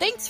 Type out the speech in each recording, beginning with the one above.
Thanks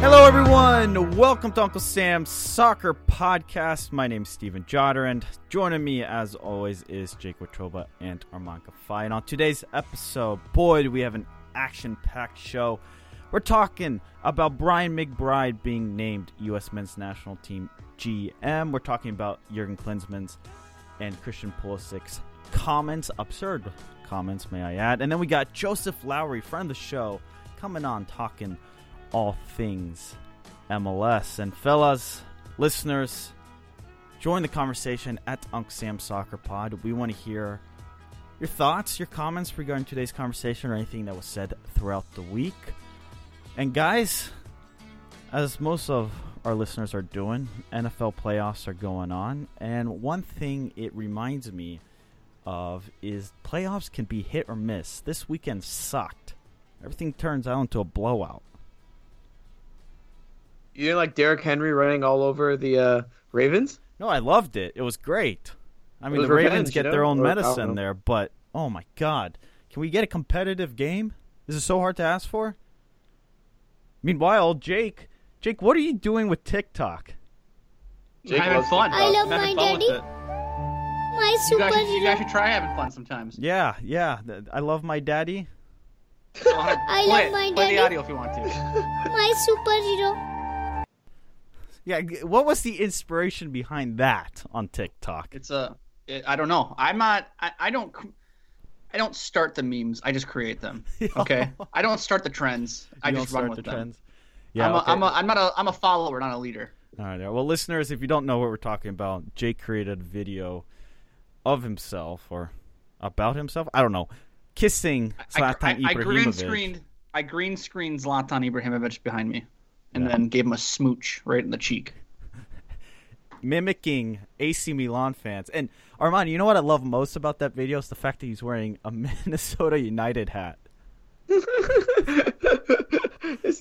Hello, everyone. Welcome to Uncle Sam's Soccer Podcast. My name is Steven Jodder, and joining me, as always, is Jake Wachoba and Arman Fai. And on today's episode, boy, do we have an action-packed show. We're talking about Brian McBride being named U.S. Men's National Team GM. We're talking about Jurgen Klinsmann's and Christian Pulisic's comments, absurd comments, may I add. And then we got Joseph Lowery, friend of the show, coming on talking all things MLS. And fellas, listeners, join the conversation at Unc Sam Soccer Pod. We want to hear your thoughts, your comments regarding today's conversation or anything that was said throughout the week. And guys, as most of our listeners are doing, NFL playoffs are going on. And one thing it reminds me of is playoffs can be hit or miss. This weekend sucked. Everything turns out into a blowout. You didn't like Derrick Henry running all over the Ravens? No, I loved it. It was great. I mean, the Ravens get their own medicine there, but oh my God. Can we get a competitive game? This is so hard to ask for. Meanwhile, Jake, what are you doing with TikTok? Jake, having fun. I love my daddy. My superhero. You guys should try having fun sometimes. Yeah. I love my daddy. I love my daddy. Play the audio if you want to. My superhero. Yeah, what was the inspiration behind that on TikTok? I don't know. I don't start the memes. I just create them. Okay, I don't start the trends. I just run with them. Yeah, I'm a follower, not a leader. All right. Well, listeners, if you don't know what we're talking about, Jake created a video of himself or about himself. I don't know, kissing Zlatan Ibrahimovic. I green screened Zlatan Ibrahimovic behind me. And then gave him a smooch right in the cheek. Mimicking AC Milan fans. And, Armand, you know what I love most about that video? It's the fact that he's wearing a Minnesota United hat. The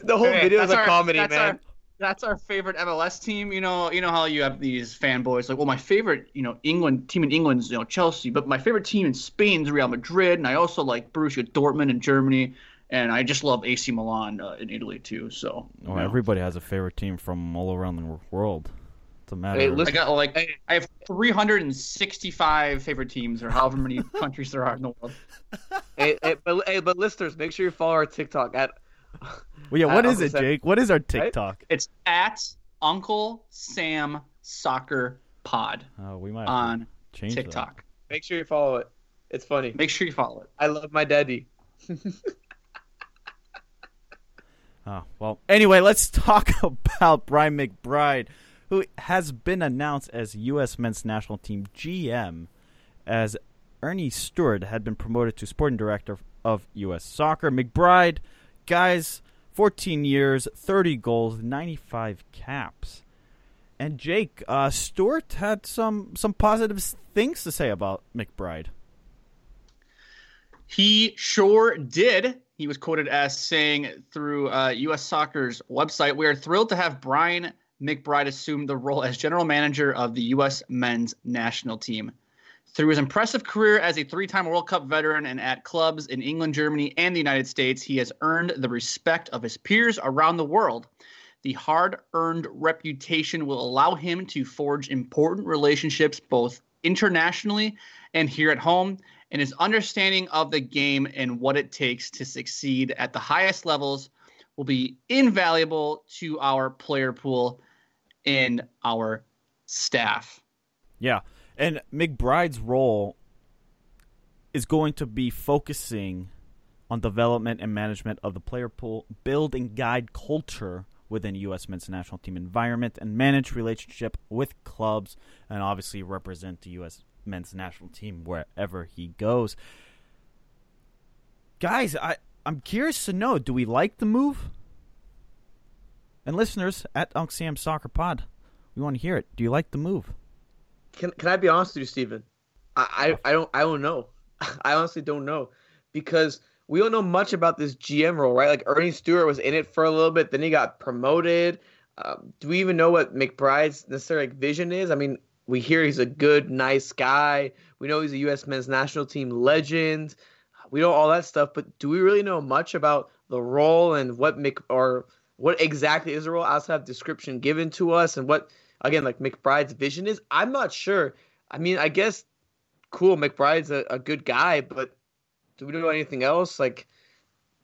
whole video is a comedy, man. That's our favorite MLS team. You know how you have these fanboys like, well, my favorite, England team in England's, Chelsea. But my favorite team in Spain's Real Madrid. And I also like Borussia Dortmund in Germany. And I just love AC Milan in Italy, too. So Everybody has a favorite team from all around the world. It's a matter of... I have 365 favorite teams or however many countries there are in the world. But listeners, make sure you follow our TikTok. What is it, Jake? What is our TikTok? Right? It's at Uncle Sam Soccer Pod we might on TikTok. That. Make sure you follow it. It's funny. Make sure you follow it. I love my daddy. Oh, well, anyway, let's talk about Brian McBride, who has been announced as U.S. Men's National Team GM, as Ernie Stewart had been promoted to sporting director of U.S. soccer. McBride, guys, 14 years, 30 goals, 95 caps. And Jake, Stewart had some positive things to say about McBride. He sure did. He was quoted as saying through U.S. Soccer's website, "We are thrilled to have Brian McBride assume the role as general manager of the U.S. men's national team. Through his impressive career as a three-time World Cup veteran and at clubs in England, Germany, and the United States, he has earned the respect of his peers around the world. The hard-earned reputation will allow him to forge important relationships both internationally and here at home, and his understanding of the game and what it takes to succeed at the highest levels will be invaluable to our player pool and our staff. Yeah, and McBride's role is going to be focusing on development and management of the player pool, build and guide culture within U.S. men's national team environment, and manage relationship with clubs, and obviously represent the U.S. men's national team wherever he goes. Guys, I'm curious to know, do we like the move? And listeners, at UncSam Soccer Pod, we want to hear it. Do you like the move? Can I be honest with you, Steven? I don't know. I honestly don't know, because we don't know much about this GM role, right? Like, Ernie Stewart was in it for a little bit, then he got promoted. Do we even know what McBride's necessary vision is? I mean, we hear he's a good, nice guy. We know he's a U.S. men's national team legend. We know all that stuff, but do we really know much about the role and what exactly is the role outside of description given to us, and what, again, like McBride's vision is? I'm not sure. I mean, I guess, cool, McBride's a good guy, but do we know anything else? Like,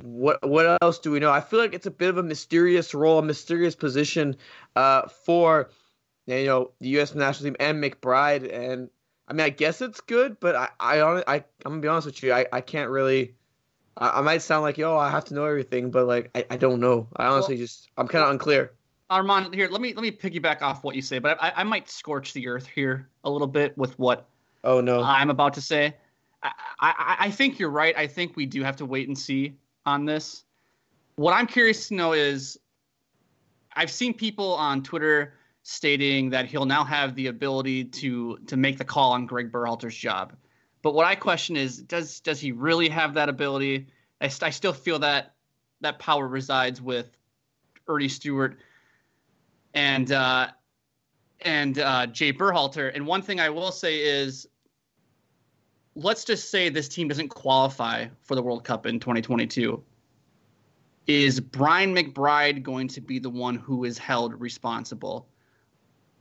what else do we know? I feel like it's a bit of a mysterious role, a mysterious position for, you know, the U.S. national team and McBride. And I mean, I guess it's good, but I'm gonna be honest with you. I can't really. I might sound like, yo, I have to know everything, but like I don't know. I honestly I'm kind of unclear. Arman, here, let me piggyback off what you say, but I might scorch the earth here a little bit with what. Oh no, I'm about to say. I think you're right. I think we do have to wait and see on this. What I'm curious to know is, I've seen people on Twitter stating that he'll now have the ability to make the call on Greg Berhalter's job. But what I question is, does he really have that ability? I still feel that power resides with Ernie Stewart and Jay Berhalter. And one thing I will say is, let's just say this team doesn't qualify for the World Cup in 2022. Is Brian McBride going to be the one who is held responsible?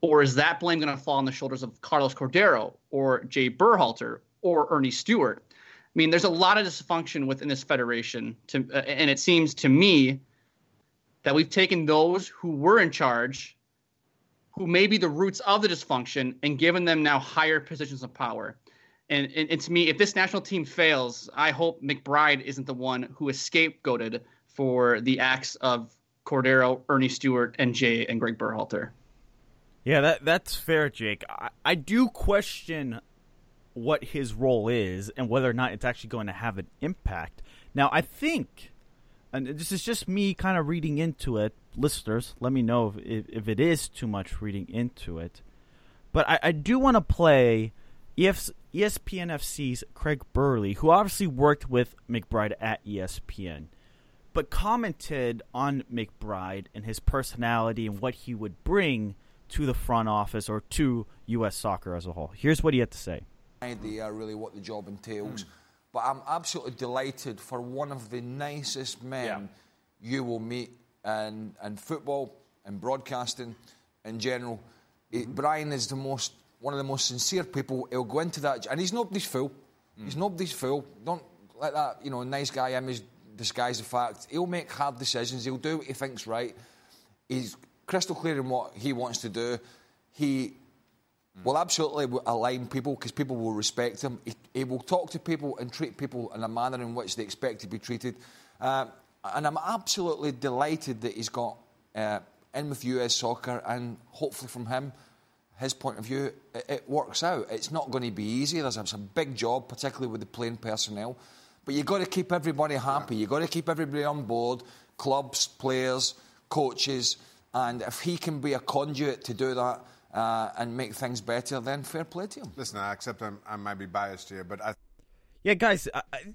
Or is that blame going to fall on the shoulders of Carlos Cordero or Jay Berhalter or Ernie Stewart? I mean, there's a lot of dysfunction within this federation, and it seems to me that we've taken those who were in charge, who may be the roots of the dysfunction, and given them now higher positions of power. And to me, if this national team fails, I hope McBride isn't the one who is scapegoated for the acts of Cordero, Ernie Stewart, and Jay and Greg Berhalter. Yeah, that's fair, Jake. I do question what his role is and whether or not it's actually going to have an impact. Now, I think, and this is just me kind of reading into it, listeners, let me know if it is too much reading into it, but I do want to play ESPNFC's Craig Burley, who obviously worked with McBride at ESPN, but commented on McBride and his personality and what he would bring to the front office or to U.S. soccer as a whole. Here's what he had to say. Idea really what the job entails, but I'm absolutely delighted for one of the nicest men you will meet in football and broadcasting in general. Brian is one of the most sincere people. He'll go into that, and he's nobody's fool. He's nobody's fool. Don't let that, nice guy image disguise the fact. He'll make hard decisions. He'll do what he thinks right. He's crystal clear in what he wants to do. He will absolutely align people because people will respect him. He will talk to people and treat people in a manner in which they expect to be treated. And I'm absolutely delighted that he's got in with US soccer, and hopefully from him, his point of view, it works out. It's not going to be easy. It's a big job, particularly with the playing personnel. But you've got to keep everybody happy. You've got to keep everybody on board, clubs, players, coaches. And if he can be a conduit to do that and make things better, then fair play to him. Listen, I accept I might be biased here, but yeah, guys,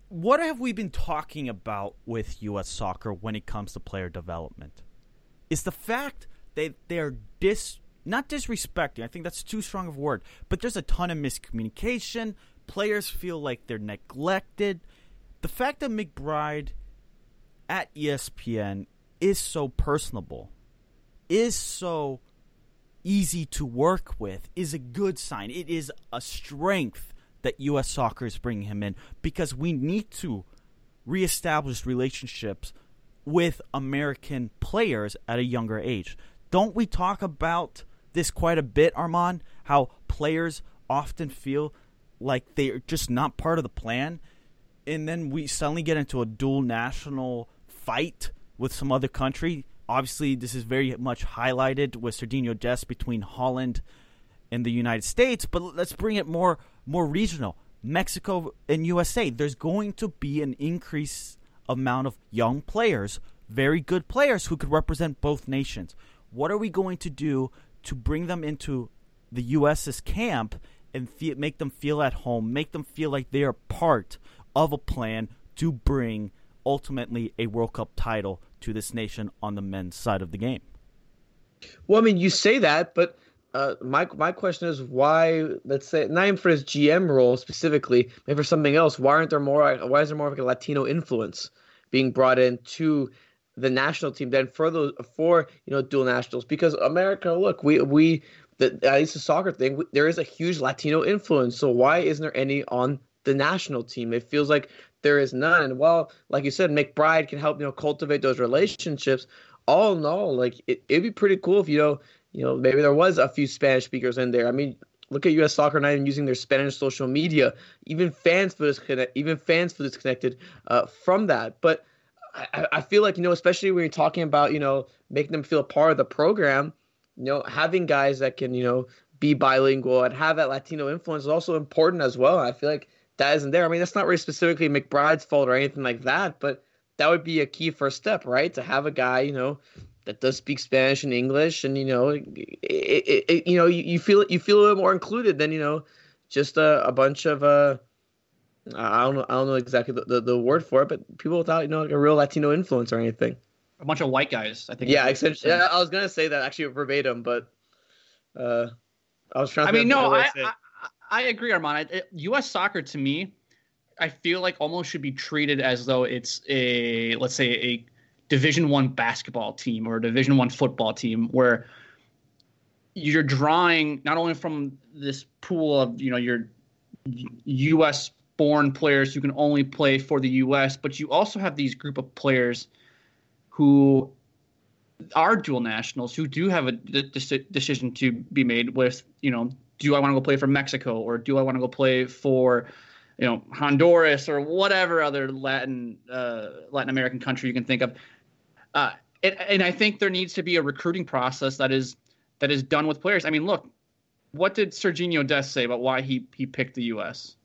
what have we been talking about with U.S. soccer when it comes to player development? It's the fact that they're not disrespecting, I think that's too strong of a word, but there's a ton of miscommunication. Players feel like they're neglected. The fact that McBride at ESPN is so personable, is so easy to work with, is a good sign. It is a strength that U.S. Soccer is bringing him in, because we need to reestablish relationships with American players at a younger age. Don't we talk about this quite a bit, Arman? How players often feel like they're just not part of the plan, and then we suddenly get into a dual national fight with some other country. Obviously, this is very much highlighted with Sergiño Dest between Holland and the United States, but let's bring it more regional. Mexico and USA, there's going to be an increased amount of young players, very good players who could represent both nations. What are we going to do to bring them into the U.S.'s camp and make them feel at home, make them feel like they are part of a plan to bring ultimately a World Cup title to this nation on the men's side of the game? Well, I mean, you say that, but my question is why, let's say, not even for his GM role specifically, maybe for something else, why is there more of a Latino influence being brought into the national team than for dual nationals? Because America, look, at least the soccer thing, there is a huge Latino influence. So why isn't there any on the national team? It feels like there is none. And while, like you said, McBride can help cultivate those relationships, all in all, like it'd be pretty cool if maybe there was a few Spanish speakers in there. I mean, look at U.S. Soccer not even using their Spanish social media. Even fans feel disconnected from that. But I feel like especially when you're talking about making them feel part of the program, having guys that can be bilingual and have that Latino influence is also important as well. I feel like that isn't there. I mean, that's not really specifically McBride's fault or anything like that, but that would be a key first step, right? To have a guy that does speak Spanish and English, and you feel a little more included than just a bunch of I don't know exactly the word for it, but people without like a real Latino influence or anything. A bunch of white guys, I think. Yeah, essentially. Yeah, I was gonna say that actually verbatim, but I was trying to. I mean, no, I agree, Armand. U.S. Soccer, to me, I feel like almost should be treated as though it's a, let's say, a Division I basketball team or a Division I football team, where you're drawing not only from this pool of your U.S.-born players who can only play for the U.S., but you also have these group of players who are dual nationals who do have a decision to be made with do I want to go play for Mexico, or do I want to go play for, Honduras, or whatever other Latin American country you can think of. And I think there needs to be a recruiting process that is done with players. I mean, look, what did Sergiño Dest say about why he picked the U.S.?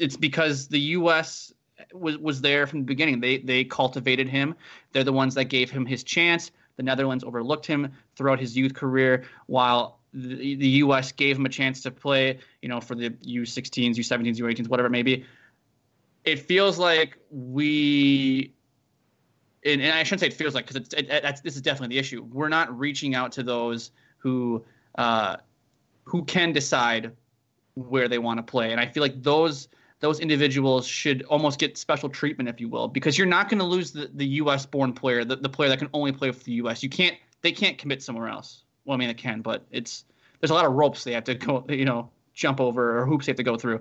It's because the U.S. was there from the beginning. They cultivated him. They're the ones that gave him his chance. The Netherlands overlooked him throughout his youth career, while the U.S. gave him a chance to play, for the U16s, U17s, U18s, whatever it may be. It feels like and I shouldn't say it feels like, because this is definitely the issue. We're not reaching out to those who can decide where they want to play. And I feel like those individuals should almost get special treatment, if you will, because you're not going to lose the U.S.-born player, the player that can only play for the U.S. They can't commit somewhere else. Well, I mean, they can, but there's a lot of ropes they have to go, jump over, or hoops they have to go through.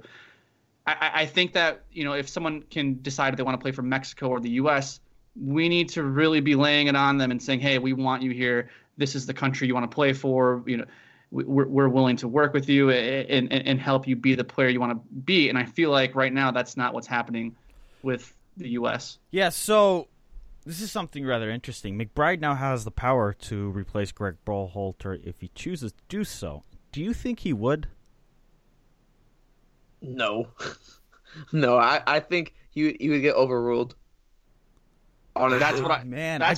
I think that, if someone can decide if they want to play for Mexico or the U.S., we need to really be laying it on them and saying, hey, we want you here. This is the country you want to play for. We're willing to work with you and help you be the player you want to be. And I feel like right now that's not what's happening with the U.S. Yeah, so this is something rather interesting. McBride now has the power to replace Greg Berhalter if he chooses to do so. Do you think he would? No. No, I think he would get overruled. Honestly. That's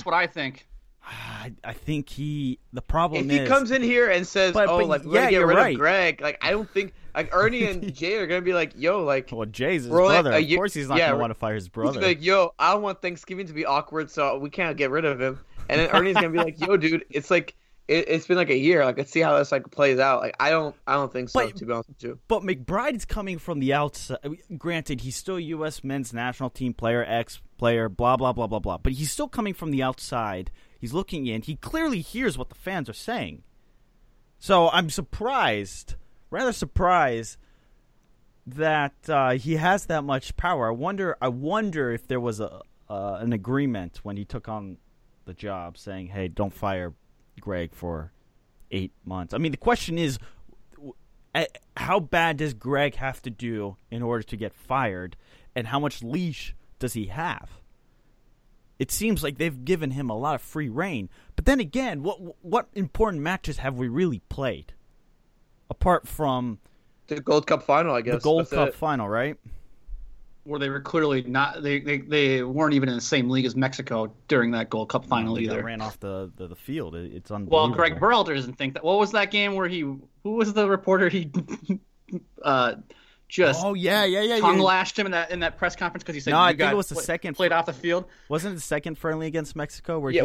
what I think. I think the problem is... If he comes in here and says, we're going to get rid of Greg, I don't think... Ernie and Jay are going to be like, yo, like... Well, Jay's his brother. Of course he's not going to want to fire his brother. He's like, yo, I don't want Thanksgiving to be awkward, so we can't get rid of him. And then Ernie's going to be like, yo, dude, it's like... It's been like a year. Like, let's see how this plays out. Like, I don't think so. To be honest with you. But McBride's coming from the outside. Granted, he's still a U.S. men's national team player, ex-player, blah blah blah blah blah. But he's still coming from the outside. He's looking in. He clearly hears what the fans are saying. So I'm surprised rather surprised that he has that much power. I wonder if there was an agreement when he took on the job saying, hey, don't fire Greg for 8 months. I mean, the question is, how bad does Greg have to do in order to get fired, and how much leash does he have? It seems like they've given him a lot of free rein. But then again, what important matches have we really played? Apart from the Gold Cup final, I guess. The Gold Cup final, right? Where they were clearly not – they weren't even in the same league as Mexico during that Gold Cup final either. They ran off the field. It's unbelievable. Well, Greg Berhalter doesn't think that – what was that game where he – who was the reporter he just – oh, yeah. Tongue-lashed him in that press conference because he said – no, I think it was the second – played off the field. Wasn't it the second friendly against Mexico? Where they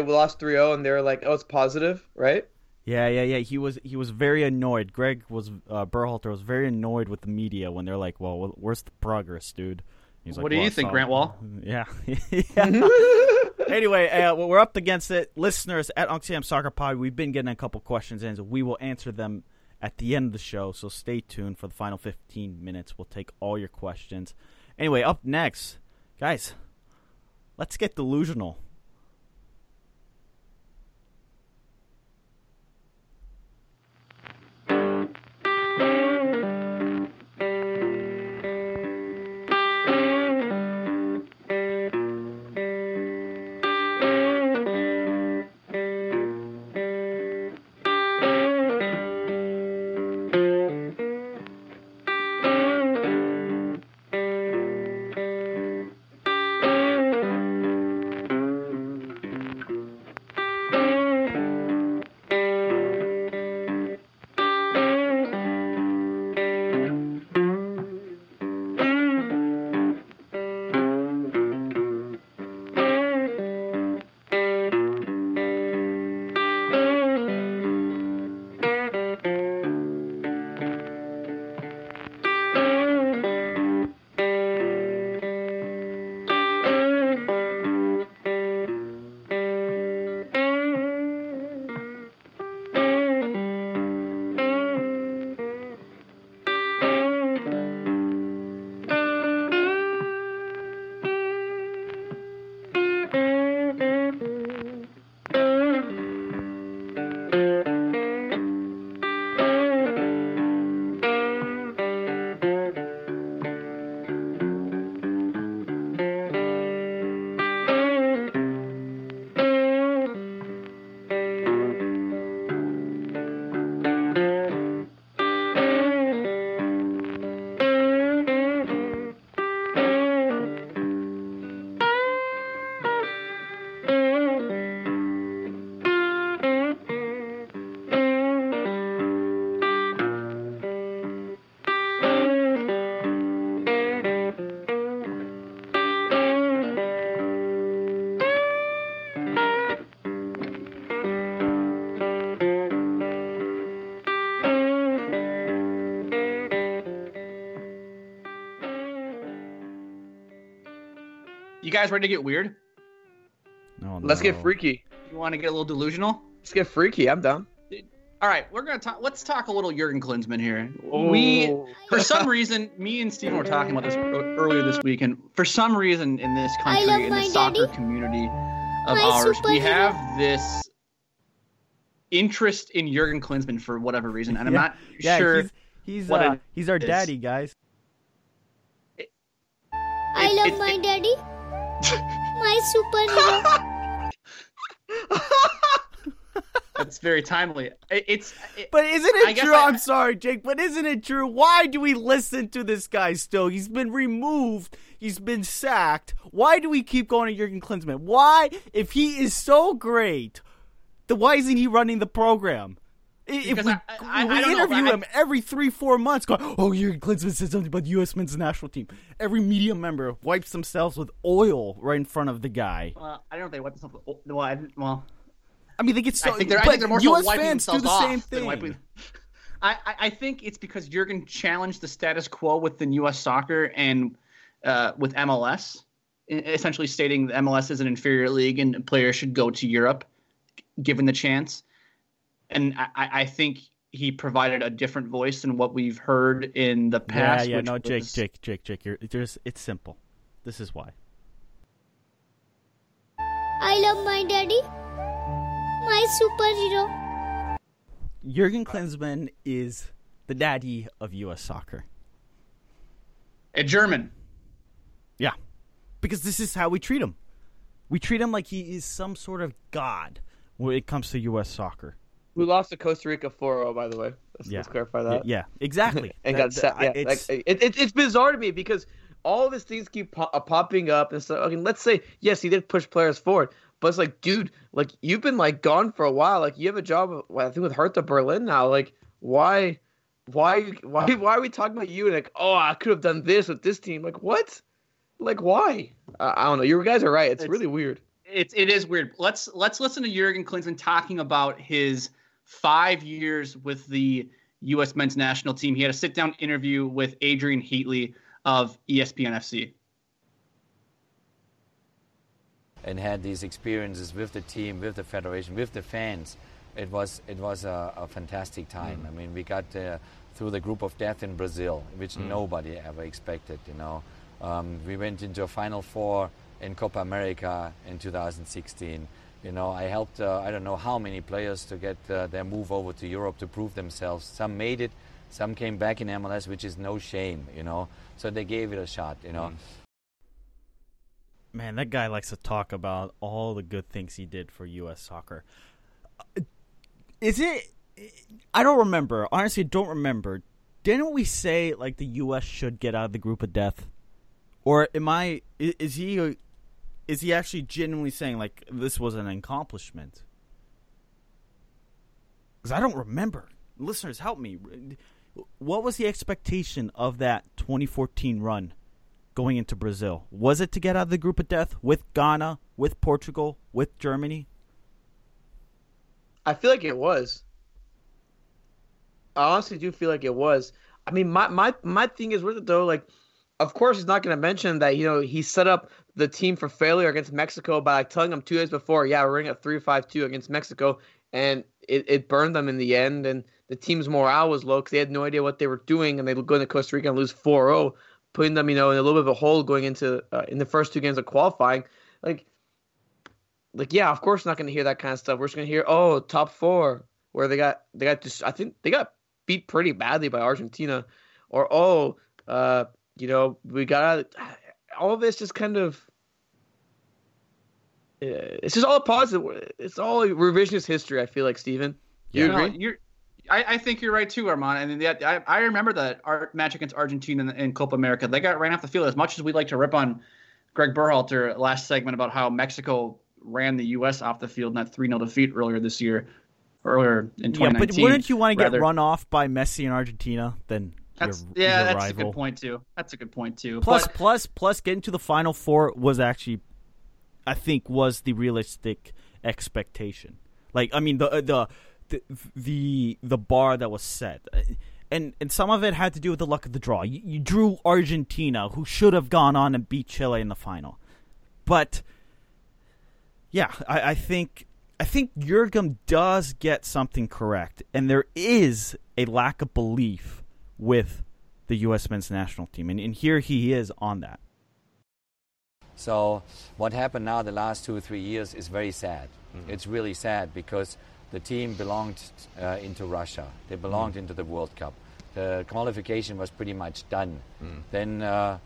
lost 3-0 and they were like, oh, it's positive, right? Yeah. He was very annoyed. Greg was Berhalter was very annoyed with the media when they're like, "Well, where's the progress, dude?" He's like, "What do you think, Grant Wall?" Yeah. Anyway, we're up against it, listeners at Unksam Soccer Pod. We've been getting a couple questions in, so we will answer them at the end of the show. So stay tuned for the final 15 minutes. We'll take all your questions. Anyway, up next, guys, let's get delusional. You guys ready to get weird? Oh, no. Let's get freaky. You want to get a little delusional? Let's get freaky. I'm down. All right, we're gonna talk. Let's talk a little Jurgen Klinsmann here. Oh. For some reason, me and Steven were talking about this earlier this week, and for some reason in this country, in the soccer community of ours, we have this interest in Jurgen Klinsmann for whatever reason, and I'm not sure. He's our daddy, guys. I love my daddy. My superhero. That's very timely. But isn't it true? I'm sorry, Jake, but isn't it true? Why do we listen to this guy still? He's been removed. He's been sacked. Why do we keep going to Jurgen Klinsmann? Why, if he is so great, then why isn't he running the program? If we interview him every 3-4 months going, oh, Jurgen Klinsmann said something about the U.S. men's national team. Every media member wipes themselves with oil right in front of the guy. Well, I don't think they wipe themselves with oil. Well, I mean, they get so – I think they're more U.S. so fans do the same thing. I think it's because Jurgen challenged the status quo within U.S. soccer and with MLS, essentially stating that MLS is an inferior league and players should go to Europe given the chance. And I think he provided a different voice than what we've heard in the past. Yeah, no, Jake, it's simple. This is why. I love my daddy, my superhero. Jurgen Klinsmann is the daddy of U.S. soccer. A German. Yeah, because this is how we treat him. We treat him like he is some sort of god when it comes to U.S. soccer. We lost to Costa Rica 4-0, by the way. Let's clarify that. Yeah, exactly. And it's bizarre to me because all these things keep popping up. And so, okay, let's say, yes, he did push players forward. But it's like, dude, like you've been like gone for a while. Like you have a job, I think, with Hertha Berlin now. Like why are we talking about you? And like, oh, I could have done this with this team. Like what? Like why? I don't know. You guys are right. It's really weird. It is weird. Let's listen to Jurgen Klinsmann talking about his 5 years with the U.S. men's national team. He had a sit-down interview with Adrian Heatley of ESPN FC. And had these experiences with the team, with the federation, with the fans. It was a fantastic time. Mm-hmm. I mean, we got through the group of death in Brazil, which nobody ever expected. You know, we went into a Final Four in Copa America in 2016. You know, I helped I don't know how many players to get their move over to Europe to prove themselves. Some made it, some came back in MLS, which is no shame, you know. So they gave it a shot, you know. Man, that guy likes to talk about all the good things he did for U.S. soccer. Is it – I don't remember. Honestly, don't remember. Didn't we say, like, the U.S. should get out of the group of death? Or am I – is he actually genuinely saying, like, this was an accomplishment? Because I don't remember. Listeners, help me. What was the expectation of that 2014 run going into Brazil? Was it to get out of the group of death with Ghana, with Portugal, with Germany? I feel like it was. I honestly do feel like it was. I mean, my thing is with it, though, like, of course he's not going to mention that, you know, he set up the team for failure against Mexico by like telling them 2 days before, yeah, we're in a 3-5-2 against Mexico, and it burned them in the end, and the team's morale was low because they had no idea what they were doing, and they would go into Costa Rica and lose 4-0, putting them, you know, in a little bit of a hole going into in the first two games of qualifying. Like yeah, of course not going to hear that kind of stuff. We're just going to hear, oh, top four, where I think they got beat pretty badly by Argentina, or oh, you know, we got all of this just kind of. It's just all positive. It's all revisionist history. I feel like, Steven. Yeah, you agree? I think you're right too, Arman. I mean, I remember that match against Argentina in Copa America. They got ran off the field. As much as we like to rip on Greg Berhalter last segment about how Mexico ran the U.S. off the field in that 3-0 defeat earlier this year, earlier in 2019. Yeah, but wouldn't you want to get run off by Messi in Argentina than that's rival? A good point too. That's a good point too. Plus, getting to the Final Four was actually, I think, was the realistic expectation. Like, I mean, the bar that was set, and some of it had to do with the luck of the draw. You drew Argentina, who should have gone on and beat Chile in the final, but yeah, I think Jurgen does get something correct, and there is a lack of belief with the U.S. men's national team, and here he is on that. So what happened now the last 2 or 3 years is very sad. Mm-hmm. It's really sad because the team belonged into Russia. They belonged into the World Cup. The qualification was pretty much done. Mm. Then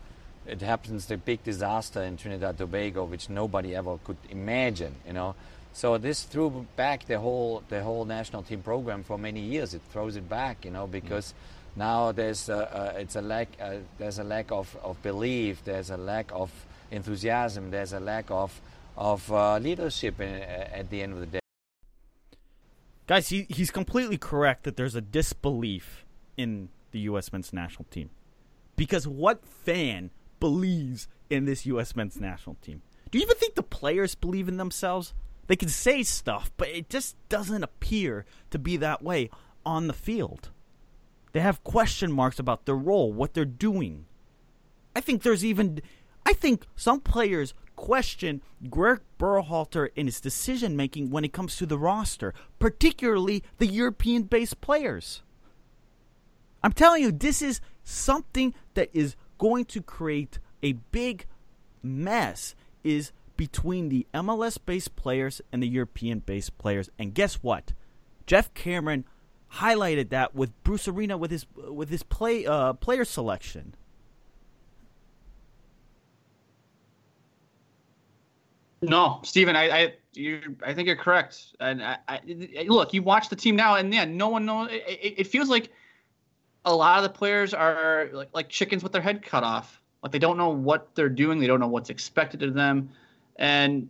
it happens, the big disaster in Trinidad and Tobago, which nobody ever could imagine, you know. So this threw back the whole national team program for many years. It throws it back, you know, because now there's a lack of belief. There's a lack of enthusiasm. There's a lack of leadership at the end of the day. Guys, he's completely correct that there's a disbelief in the U.S. men's national team. Because what fan believes in this U.S. men's national team? Do you even think the players believe in themselves? They can say stuff, but it just doesn't appear to be that way on the field. They have question marks about their role, what they're doing. I think there's even – I think some players question Greg Berhalter in his decision-making when it comes to the roster, particularly the European-based players. I'm telling you, this is something that is going to create a big mess, is between the MLS-based players and the European-based players. And guess what? Jeff Cameron highlighted that with Bruce Arena with his player selection. No, Steven, I think you're correct. And I look, you watch the team now, and yeah, no one knows. It feels like a lot of the players are like chickens with their head cut off. Like, they don't know what they're doing. They don't know what's expected of them. And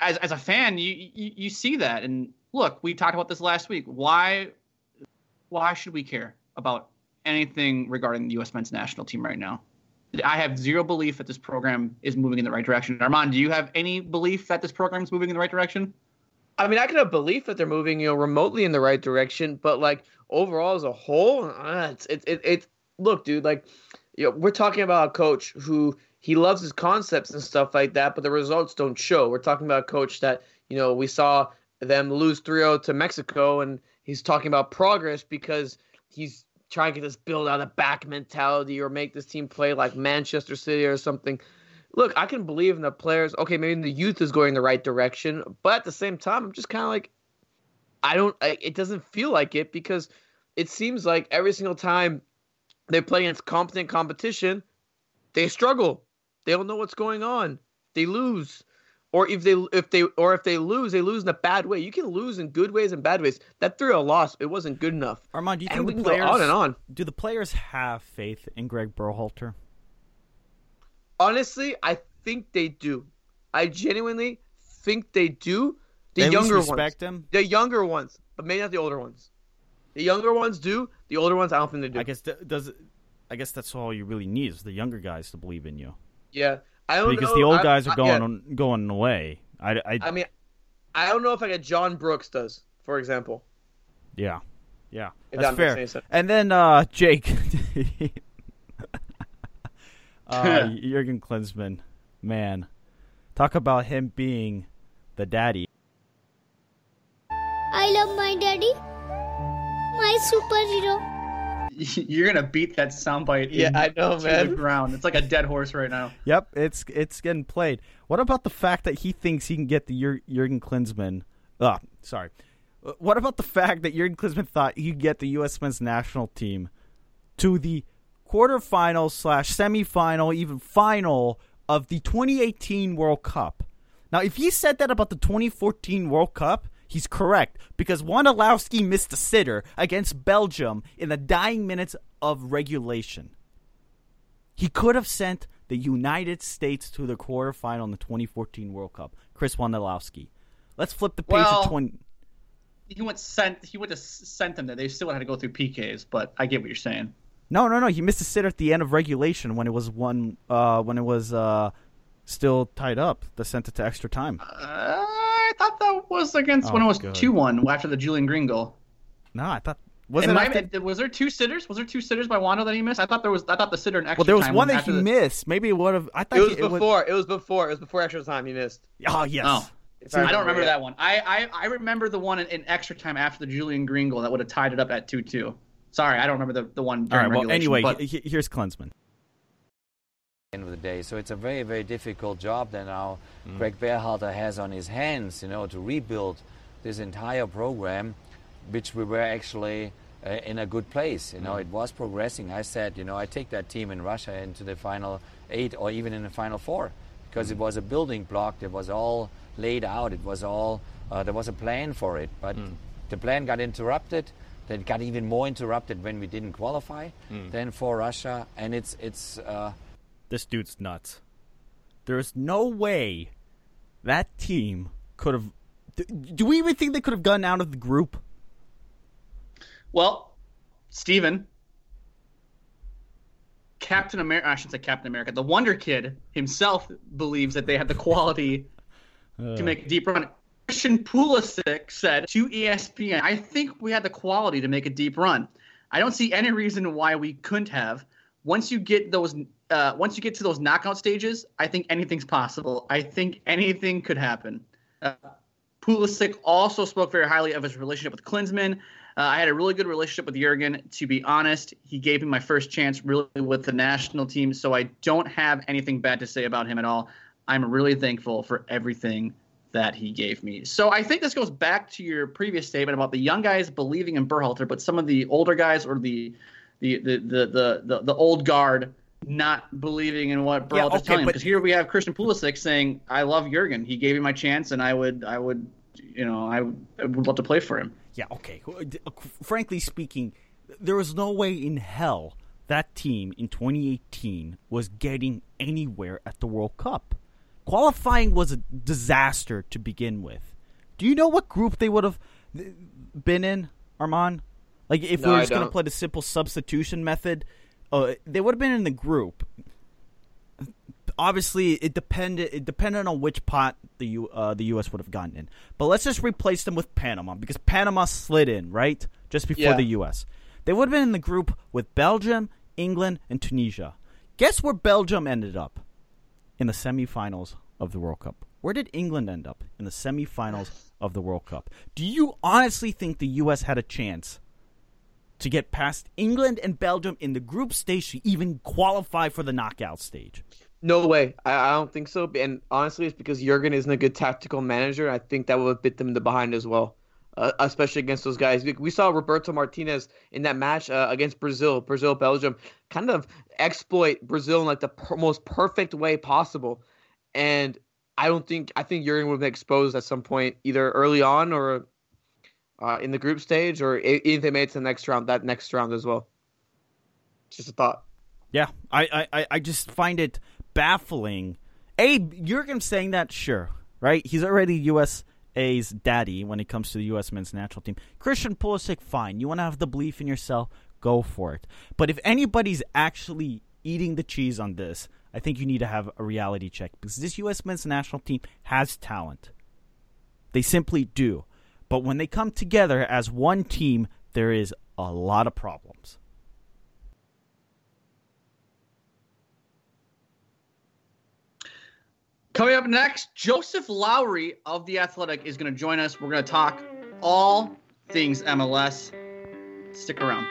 as a fan, you see that. And look, we talked about this last week. Why should we care about anything regarding the U.S. men's national team right now? I have zero belief that this program is moving in the right direction. Armand, do you have any belief that this program is moving in the right direction? I mean, I can have belief that they're moving, remotely in the right direction, but like overall as a whole, it's look, dude, like, we're talking about a coach who he loves his concepts and stuff like that, but the results don't show. We're talking about a coach that, we saw them lose 3-0 to Mexico, and he's talking about progress because he's trying to get this build out of back mentality or make this team play like Manchester City or something. Look, I can believe in the players. Okay, maybe the youth is going the right direction, but at the same time, I'm just kind of like, it doesn't feel like it, because it seems like every single time they play against competent competition, they struggle. They don't know what's going on. They lose. Or if they lose, they lose in a bad way. You can lose in good ways and bad ways. That 3-0 loss, it wasn't good enough. Armand, do you think the players, go on and on. Do the players have faith in Greg Berhalter? Honestly, I think they do. I genuinely think they do. The younger ones respect him. The younger ones, but maybe not the older ones. The younger ones do. The older ones, I don't think they do. I guess that's all you really need is the younger guys to believe in you. Yeah, I don't know. Because the old guys are going away. I mean, I don't know if like a John Brooks does, for example. Yeah, that's fair. And then Jake, Jurgen Klinsmann, man, talk about him being the daddy. I love my daddy. My superhero. You're gonna beat that soundbite. Yeah, I know, man. To the ground. It's like a dead horse right now. Yep, it's getting played. What about the fact that he thinks he can get the Jurgen Klinsmann? What about the fact that Jurgen Klinsmann thought he'd get the U.S. men's national team to the quarterfinal/semifinal, even final of the 2018 World Cup? Now, if he said that about the 2014 World Cup, he's correct, because Wondolowski missed a sitter against Belgium in the dying minutes of regulation. He could have sent the United States to the quarterfinal in the 2014 World Cup. Chris Wondolowski. Let's flip the page to 20. He would have sent them there. They still had to go through PKs, but I get what you're saying. No. He missed a sitter at the end of regulation when it was still tied up. They sent it to extra time. I thought that was against when it was 2-1 after the Julian Green goal. No, I thought was there two sitters? Was there two sitters by Wando that he missed? I thought the sitter in extra time. Well, there was one that he missed. Maybe it would have. I thought it was before. It was before extra time. He missed. Oh yes. Oh. I don't remember that one. I remember the one in extra time after the Julian Green goal that would have tied it up at 2-2. Sorry, I don't remember the one during regulation. Well, anyway, here's Klinsmann. End of the day, so it's a very, very difficult job that now Greg Berhalter has on his hands, to rebuild this entire program, which we were actually in a good place. It was progressing. I said, I take that team in Russia into the final 8 or even in the final 4, because it was a building block. It was all laid out. It was all there was a plan for it, but the plan got interrupted. That got even more interrupted when we didn't qualify than for Russia, and it's. This dude's nuts. There's no way that team could have... Do we even think they could have gotten out of the group? Well, Steven, Captain America... I should say Captain America. The Wonder Kid himself believes that they have the quality to make a deep run. Christian Pulisic said to ESPN, I think we had the quality to make a deep run. I don't see any reason why we couldn't have... once you get to those knockout stages, I think anything's possible. I think anything could happen. Pulisic also spoke very highly of his relationship with Klinsmann. I had a really good relationship with Jurgen, to be honest. He gave me my first chance really with the national team, so I don't have anything bad to say about him at all. I'm really thankful for everything that he gave me. So I think this goes back to your previous statement about the young guys believing in Berhalter, but some of the older guys or the old guard not believing in what Berhalter's telling him. Because here we have Christian Pulisic saying, "I love Jurgen. He gave me my chance, and I would love to play for him." Yeah. Okay. Frankly speaking, there was no way in hell that team in 2018 was getting anywhere at the World Cup. Qualifying was a disaster to begin with. Do you know what group they would have been in, Arman? Like, if we were just going to play the simple substitution method, they would have been in the group. Obviously, it depended on which pot the U.S. would have gotten in. But let's just replace them with Panama, because Panama slid in, right, just before the U.S. They would have been in the group with Belgium, England, and Tunisia. Guess where Belgium ended up? In the semifinals of the World Cup. Where did England end up? In the semifinals of the World Cup. Do you honestly think the U.S. had a chance to get past England and Belgium in the group stage to even qualify for the knockout stage? No way. I don't think so. And honestly, it's because Jurgen isn't a good tactical manager. I think that would have bit them in the behind as well, especially against those guys. We saw Roberto Martinez in that match against Brazil-Belgium, kind of exploit Brazil in like the most perfect way possible. And I think Jurgen would have been exposed at some point, either early on or in the group stage, or if they made it to the next round as well. Just a thought. Yeah, I just find it baffling. Jurgen saying that, sure, right? He's already USA's daddy when it comes to the U.S. men's national team. Christian Pulisic, fine. You want to have the belief in yourself, go for it. But if anybody's actually eating the cheese on this, I think you need to have a reality check, because this U.S. men's national team has talent. They simply do. But when they come together as one team, there is a lot of problems. Coming up next, Joseph Lowery of The Athletic is going to join us. We're going to talk all things MLS. Stick around.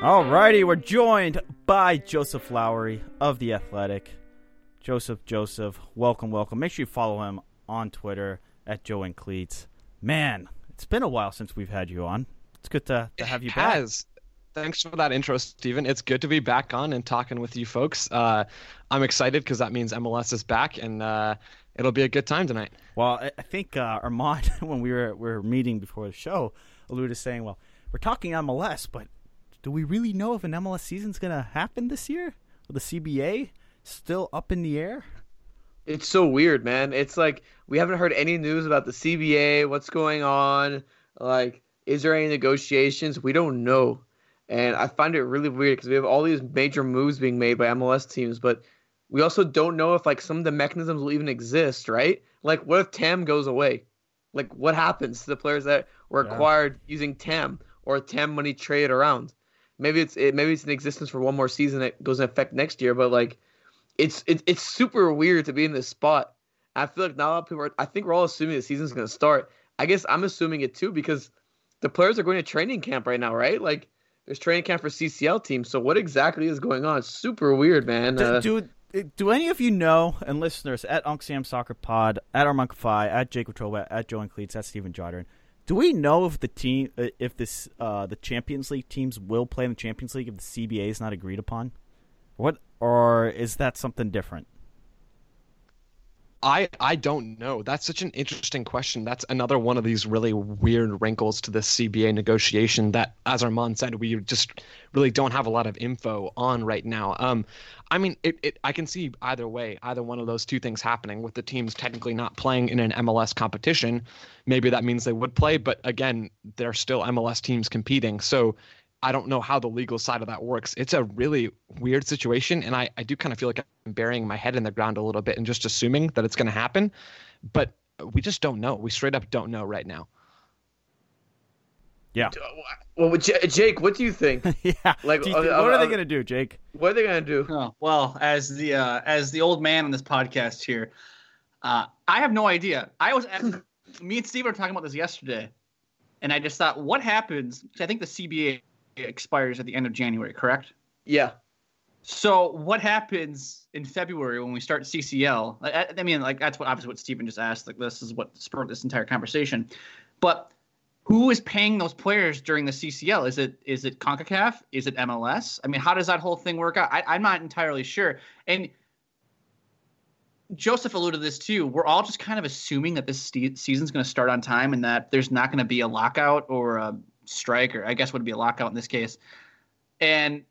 Alrighty, we're joined by Joseph Lowery of The Athletic. Joseph, welcome. Make sure you follow him on Twitter at Joe and Cleats. Man, it's been a while since we've had you on. It's good to have you back. Thanks for that intro, Steven. It's good to be back on and talking with you folks. I'm excited because that means MLS is back, and it'll be a good time tonight. Well, I think Arman, when we were meeting before the show, alluded to saying, well, we're talking MLS, but do we really know if an MLS season's going to happen this year? Or the CBA still up in the air? It's so weird, man. It's like we haven't heard any news about the CBA, what's going on, like is there any negotiations? We don't know. And I find it really weird because we have all these major moves being made by MLS teams, but we also don't know if like some of the mechanisms will even exist, right? Like what if TAM goes away? Like what happens to the players that were acquired using TAM or TAM money traded around? Maybe it's in existence for one more season that goes in effect next year, but like it's super weird to be in this spot. I feel like not a lot of people I think we're all assuming the season's going to start. I guess I'm assuming it too because the players are going to training camp right now, right? Like there's training camp for CCL teams. So what exactly is going on? It's super weird, man. Do any of you know, and listeners, at UncSam Soccer Pod, at Arman Fai, at Jake Wachoba, at Joe and Cleats, at Steven Jodder, do we know if the Champions League teams will play in the Champions League if the CBA is not agreed upon? Or is that something different? I don't know. That's such an interesting question. That's another one of these really weird wrinkles to this CBA negotiation that, as Arman said, we just really don't have a lot of info on right now. I mean, I can see either way, either one of those two things happening with the teams technically not playing in an MLS competition. Maybe that means they would play, but again, they're still MLS teams competing. So I don't know how the legal side of that works. It's a really weird situation, and I do kind of feel like I'm burying my head in the ground a little bit and just assuming that it's going to happen. But we just don't know. We straight up don't know right now. Yeah. Well, Jake, what do you think? Yeah. Like, what are they going to do, Jake? What are they going to do? Oh, well, as the old man on this podcast here, I have no idea. Me and Steve were talking about this yesterday, and I just thought, what happens? I think the CBA expires at the end of January, correct? Yeah. So what happens in February when we start CCL? I mean, like that's obviously what Steven just asked. Like this is what spurred this entire conversation. But who is paying those players during the CCL? Is it CONCACAF? Is it MLS? I mean, how does that whole thing work out? I'm not entirely sure. And Joseph alluded to this too. We're all just kind of assuming that this season's going to start on time and that there's not going to be a lockout or a striker, I guess would be a lockout in this case. And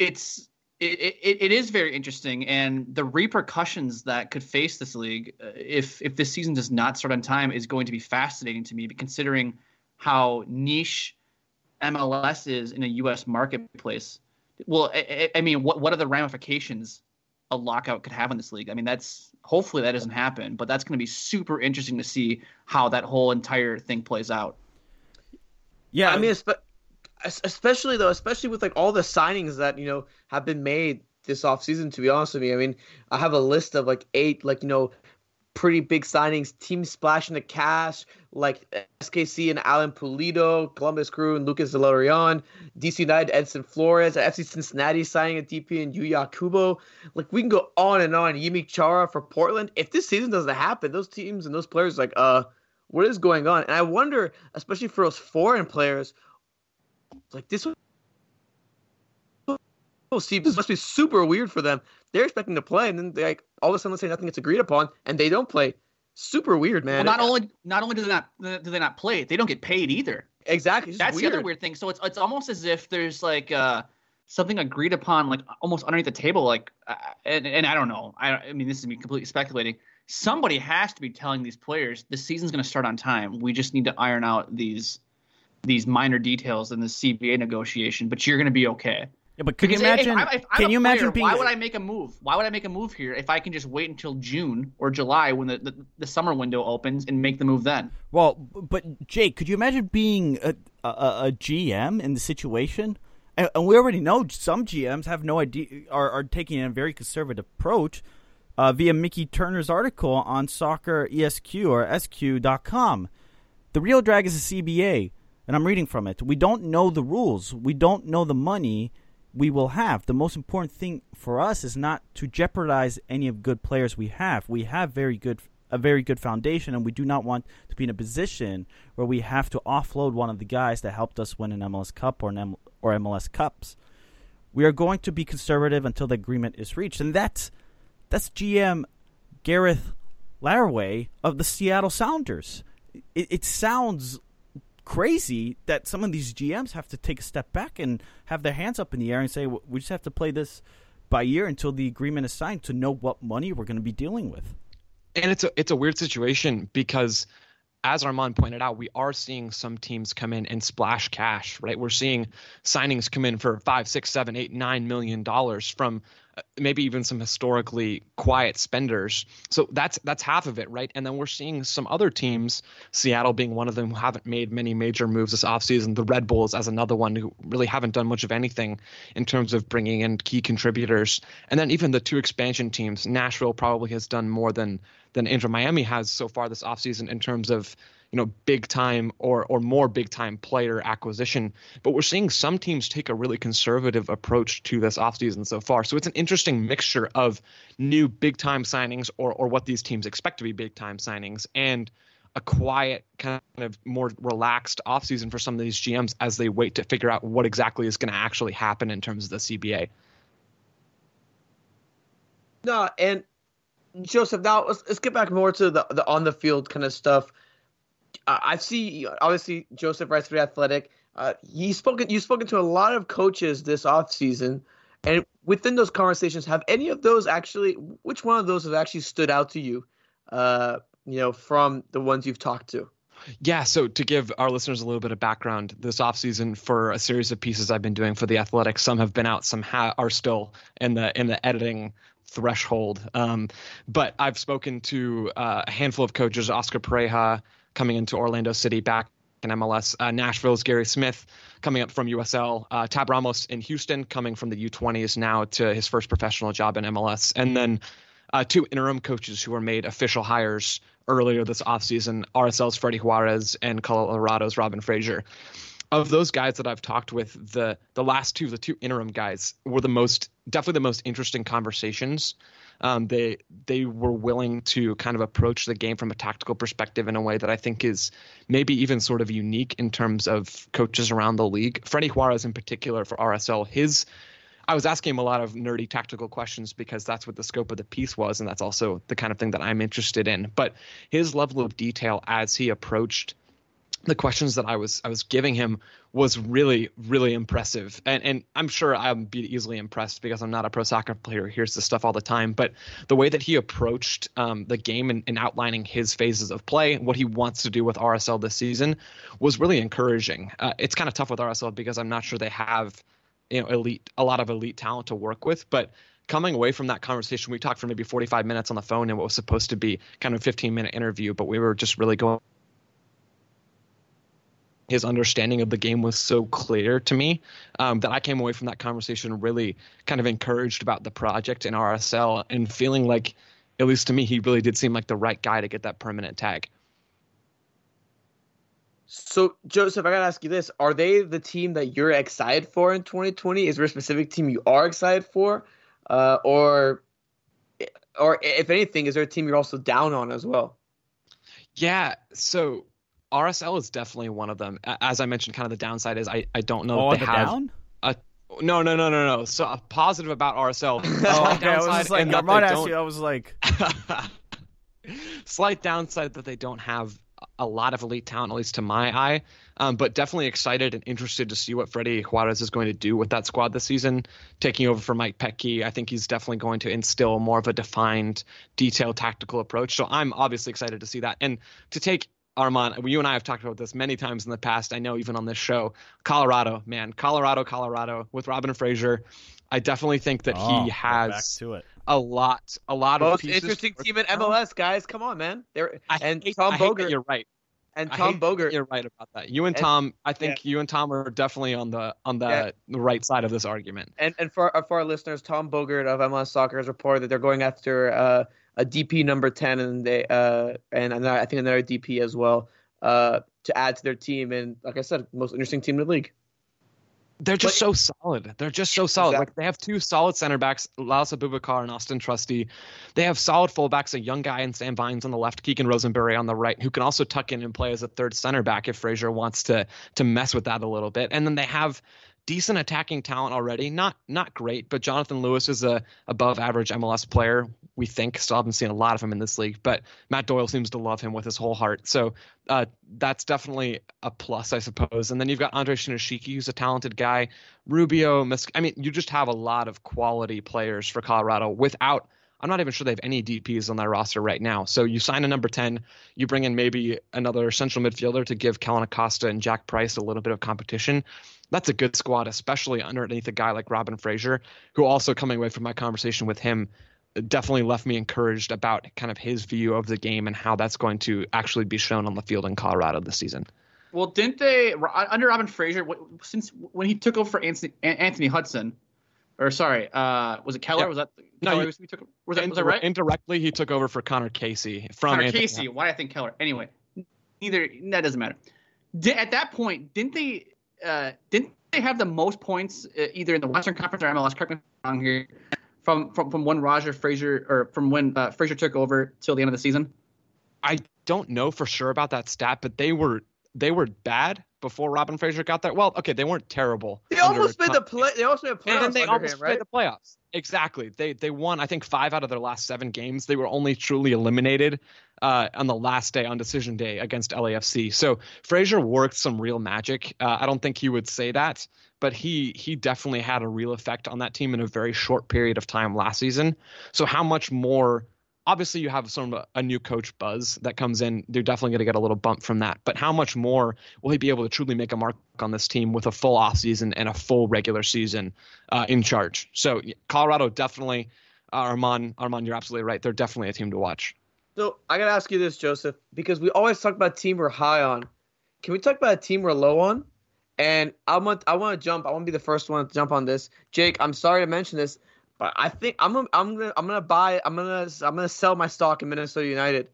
it is very interesting. And the repercussions that could face this league if this season does not start on time is going to be fascinating to me, considering how niche MLS is in a U.S. marketplace. Well, I mean, what are the ramifications a lockout could have on this league? I mean, hopefully that doesn't happen, but that's going to be super interesting to see how that whole entire thing plays out. Yeah, I mean, especially with like all the signings that, you know, have been made this offseason, to be honest with you. I mean, I have a list of like 8, like, you know, pretty big signings, teams splashing the cash, like SKC and Alan Pulido, Columbus Crew and Lucas De La Rion, DC United, Edison Flores, FC Cincinnati signing a DP and Yuya Kubo. Like, we can go on and on. Yimmi Chará for Portland. If this season doesn't happen, those teams and those players are like, what is going on? And I wonder, especially for those foreign players, like this must be super weird for them. They're expecting to play, and then they like all of a sudden let's say nothing gets agreed upon, and they don't play. Super weird, man. Well, not only do they not play, they don't get paid either. Exactly. That's weird. The other weird thing. So it's almost as if there's like something agreed upon, like almost underneath the table, like and I don't know. I mean, this is me completely speculating. Somebody has to be telling these players the season's going to start on time. We just need to iron out these minor details in the CBA negotiation, but you're going to be okay. Yeah, but why would I make a move? Why would I make a move here if I can just wait until June or July when the summer window opens and make the move then? Well, but Jake, could you imagine being a GM in the situation? And we already know some GMs have no idea, are taking a very conservative approach. Via Mickey Turner's article on Soccer ESQ or SQ.com. The real drag is the CBA. and I'm reading from it, we don't know the rules. We don't know the money we will have. The most important thing for us is not to jeopardize any of good players we have. We have a very good foundation, and we do not want to be in a position where we have to offload one of the guys that helped us win an MLS Cup or MLS Cups. We are going to be conservative until the agreement is reached. And that's GM Gareth Laraway of the Seattle Sounders. It sounds crazy that some of these GMs have to take a step back and have their hands up in the air and say, we just have to play this by ear until the agreement is signed to know what money we're going to be dealing with. And it's a weird situation because, as Arman pointed out, we are seeing some teams come in and splash cash, right? We're seeing signings come in for $5, $6, $7, $8, $9 million from maybe even some historically quiet spenders. So that's half of it, right? And then we're seeing some other teams, Seattle being one of them, who haven't made many major moves this offseason. The Red Bulls as another one who really haven't done much of anything in terms of bringing in key contributors. And then even the two expansion teams, Nashville probably has done more than Inter Miami has so far this offseason in terms of, you know, big time or more big time player acquisition. But we're seeing some teams take a really conservative approach to this offseason so far. So it's an interesting mixture of new big time signings or what these teams expect to be big time signings and a quiet, kind of more relaxed offseason for some of these GMs as they wait to figure out what exactly is going to actually happen in terms of the CBA. No, and Joseph, now let's get back more to the on the field kind of stuff. I see, obviously, Joseph writes for The Athletic. You've spoken to a lot of coaches this offseason, and within those conversations, have any of those actually – which one of those has actually stood out to you, from the ones you've talked to? Yeah, so to give our listeners a little bit of background, this offseason for a series of pieces I've been doing for The Athletic, some have been out, some are still in the editing threshold. But I've spoken to a handful of coaches, Oscar Pereira, coming into Orlando City back in MLS, Nashville's Gary Smith coming up from USL, Tab Ramos in Houston coming from the U20s now to his first professional job in MLS, and then two interim coaches who were made official hires earlier this offseason, RSL's Freddie Juarez and Colorado's Robin Fraser. Of those guys that I've talked with, the last two, the two interim guys, were definitely the most interesting conversations. They were willing to kind of approach the game from a tactical perspective in a way that I think is maybe even sort of unique in terms of coaches around the league. Freddie Juarez in particular for RSL, I was asking him a lot of nerdy tactical questions because that's what the scope of the piece was, and that's also the kind of thing that I'm interested in. But his level of detail as he approached the questions that I was giving him was really, really impressive. And I'm sure I'll be easily impressed because I'm not a pro soccer player who hears this stuff all the time. But the way that he approached the game and outlining his phases of play, what he wants to do with RSL this season, was really encouraging. It's kind of tough with RSL because I'm not sure they have, a lot of elite talent to work with. But coming away from that conversation, we talked for maybe 45 minutes on the phone in what was supposed to be kind of a 15-minute interview, but we were just really going. His understanding of the game was so clear to me that I came away from that conversation really kind of encouraged about the project in RSL and feeling like, at least to me, he really did seem like the right guy to get that permanent tag. So, Joseph, I got to ask you this. Are they the team that you're excited for in 2020? Is there a specific team you are excited for? Or if anything, is there a team you're also down on as well? Yeah, so RSL is definitely one of them. As I mentioned, kind of the downside is I don't know if they have down? No. So a positive about RSL. Oh, okay. I was just like, Arman asked you, I was like. Slight downside that they don't have a lot of elite talent, at least to my eye. But definitely excited and interested to see what Freddie Juarez is going to do with that squad this season. Taking over for Mike Petke, I think he's definitely going to instill more of a defined, detailed, tactical approach. So I'm obviously excited to see that. And to take Arman, you and I have talked about this many times in the past. I know even on this show, Colorado with Robin Fraser. I definitely think that he has a lot of pieces. Most interesting team in MLS, guys. Come on, man. Tom Boger. You're right. And Tom Boger. You're right about that. You and Tom are definitely on the right side of this argument. And for our listeners, Tom Boger of MLS Soccer has reported that they're going after a DP number 10, and I think another DP as well. to add to their team. And like I said, most interesting team in the league. They're just so solid. They're just so solid. Exactly. Like, they have two solid center backs, Laos Abubakar and Austin Trusty. They have solid fullbacks, a young guy and Sam Vines on the left, Keegan Rosenberry on the right, who can also tuck in and play as a third center back if Fraser wants to mess with that a little bit. And then they have decent attacking talent already. Not great, but Jonathan Lewis is a above average MLS player, we think. Still haven't seen a lot of him in this league, but Matt Doyle seems to love him with his whole heart. So that's definitely a plus, I suppose. And then you've got Andre Shinashiki, who's a talented guy. Rubio, you just have a lot of quality players for Colorado without... I'm not even sure they have any DPs on their roster right now. So you sign a number 10, you bring in maybe another central midfielder to give Kellen Acosta and Jack Price a little bit of competition. That's a good squad, especially underneath a guy like Robin Fraser, who also, coming away from my conversation with him, definitely left me encouraged about kind of his view of the game and how that's going to actually be shown on the field in Colorado this season. Well, didn't they, under Robin Fraser, since when he took over for Anthony Hudson, or sorry, was it Keller? Yeah. Was that Keller he took? Was that right? Indirectly, he took over for Connor Casey from Connor Casey. Why I think Keller? Anyway, that doesn't matter. At that point, didn't they have the most points either in the Western Conference or MLS? Correct me if I'm wrong here. From when Roger Fraser or from when Fraser took over till the end of the season. I don't know for sure about that stat, but they were bad before Robin Fraser got there. Well, okay, they weren't terrible. They almost made the playoffs. Exactly. They won, I think, 5 out of their last 7 games. They were only truly eliminated on the last day, on decision day, against LAFC. So Fraser worked some real magic. I don't think he would say that, but he definitely had a real effect on that team in a very short period of time last season. So how much more... Obviously, you have sort of a new coach buzz that comes in. They're definitely going to get a little bump from that. But how much more will he be able to truly make a mark on this team with a full offseason and a full regular season in charge? So Colorado definitely, Arman, you're absolutely right. They're definitely a team to watch. So I got to ask you this, Joseph, because we always talk about a team we're high on. Can we talk about a team we're low on? And I want to be the first one to jump on this. Jake, I'm sorry to mention this, but I think I'm gonna sell my stock in Minnesota United.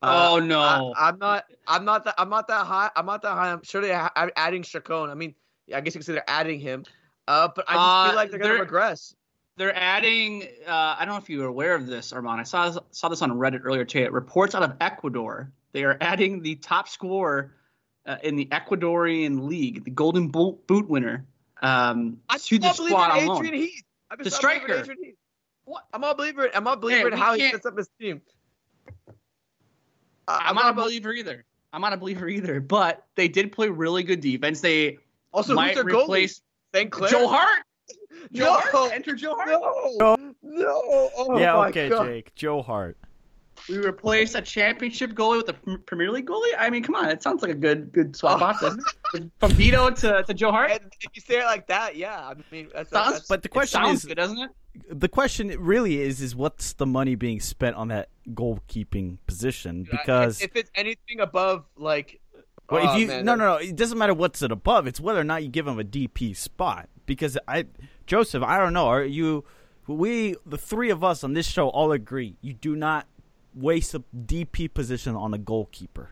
Oh no! I'm not that high. I'm not that high. I'm sure they're adding Chacon. I mean, I guess you could say they're adding him. But I just feel like they're gonna regress. They're adding. I don't know if you were aware of this, Armand. I saw this on Reddit earlier today. It reports out of Ecuador. They are adding the top scorer in the Ecuadorian league, the Golden Boot winner, to the squad alone. Adrian Heath. The striker. What? I'm not a believer. I'm not a believer in how he sets up his team. I'm not a believer either. But they did play really good defense. They also might replace Joe Hart. Enter Joe Hart. No. Oh, yeah. Okay, God. Jake. Joe Hart. We replaced a championship goalie with a Premier League goalie? I mean, come on. It sounds like a good swap off, doesn't it? From Vito to Joe Hart? And if you say it like that, yeah. I mean, that's but the question is, good, doesn't it? The question really is what's the money being spent on that goalkeeping position? Because if it's anything above, like... Well, it doesn't matter what's it above. It's whether or not you give him a DP spot. Because, Joseph, I don't know. Are you... the three of us on this show all agree you do not waste a DP position on a goalkeeper.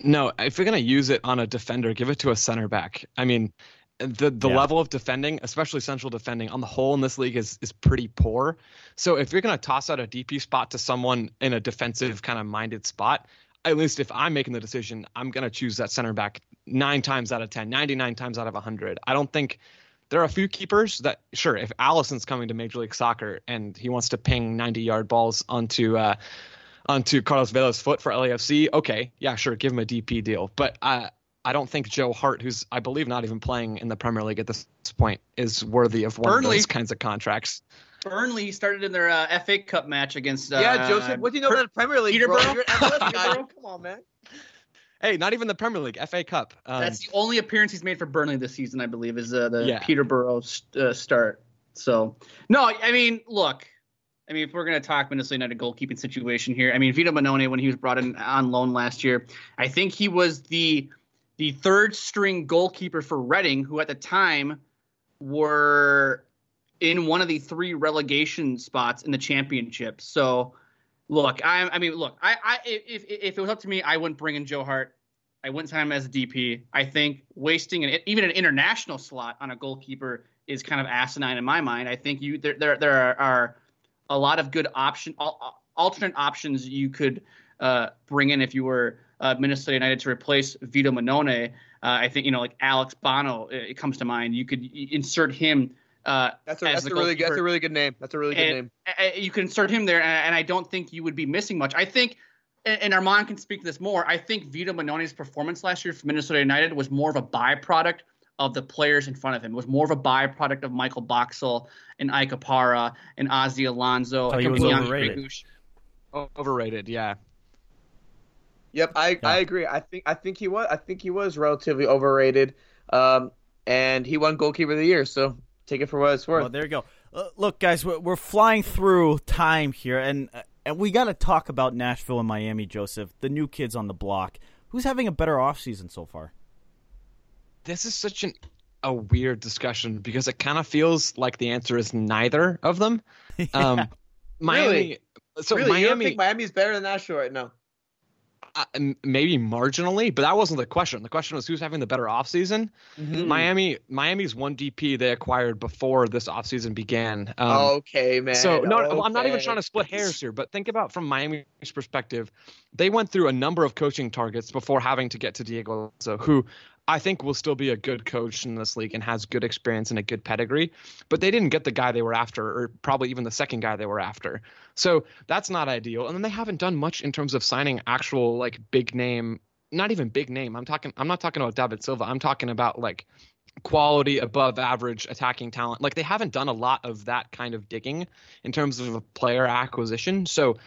No, if you're going to use it on a defender, give it to a center back. I mean, the level of defending, especially central defending, on the whole in this league is pretty poor. So if you're going to toss out a DP spot to someone in a defensive kind of minded spot, at least if I'm making the decision, I'm going to choose that center back 9 times out of 10, 99 times out of 100. I don't think... There are a few keepers that, sure, if Allison's coming to Major League Soccer and he wants to ping 90-yard balls onto Carlos Vela's foot for LAFC, okay, yeah, sure, give him a DP deal. But I don't think Joe Hart, who's, I believe, not even playing in the Premier League at this point, is worthy of one of those kinds of contracts. Burnley started in their FA Cup match against... yeah, Joseph, what do you know about the Premier League, Peterborough? Bro? You're an MLS guy. Come on, man. Hey, not even the Premier League, FA Cup. That's the only appearance he's made for Burnley this season, I believe, is the Peterborough start. So, no, I mean, look, I mean, if we're going to talk Minnesota United goalkeeping situation here, I mean, Vito Mannone, when he was brought in on loan last year, I think he was the third string goalkeeper for Reading, who at the time were in one of the 3 relegation spots in the championship. So, look, I mean, if it was up to me, I wouldn't bring in Joe Hart. I wouldn't sign him as a DP. I think wasting even an international slot on a goalkeeper is kind of asinine in my mind. I think there are a lot of good alternate options you could bring in if you were Minnesota United to replace Vito Mannone. I think, like Alex Bono, it comes to mind. You could insert him. That's a really good name. That's a really good name. You can insert him there, and I don't think you would be missing much. I think, and Arman can speak to this more, I think Vito Mannone's performance last year for Minnesota United was more of a byproduct of the players in front of him. It was more of a byproduct of Michael Boxall and Ike Opara and Ozzy Alonso. Oh, he was overrated. Overrated, yeah. Yep, I agree. I think he was relatively overrated, and he won Goalkeeper of the Year, so take it for what it's worth. Well, there you go. Look, guys, we're flying through time here, and we got to talk about Nashville and Miami, Joseph, the new kids on the block. Who's having a better offseason so far? This is such a weird discussion because it kind of feels like the answer is neither of them. Yeah. Miami. Really? So really? Miami, you don't think Miami's better than Nashville right now? Maybe marginally, but that wasn't the question. The question was who's having the better offseason. Mm-hmm. Miami's one DP they acquired before this offseason began. Okay, man. So no, okay. I'm not even trying to split hairs here, but think about from Miami's perspective, they went through a number of coaching targets before having to get to Diego Alonso, who I think will still be a good coach in this league and has good experience and a good pedigree, but they didn't get the guy they were after, or probably even the second guy they were after. So that's not ideal. And then they haven't done much in terms of signing actual big name, not even big name. I'm not talking about David Silva. I'm talking about quality above average attacking talent. They haven't done a lot of that kind of digging in terms of a player acquisition. So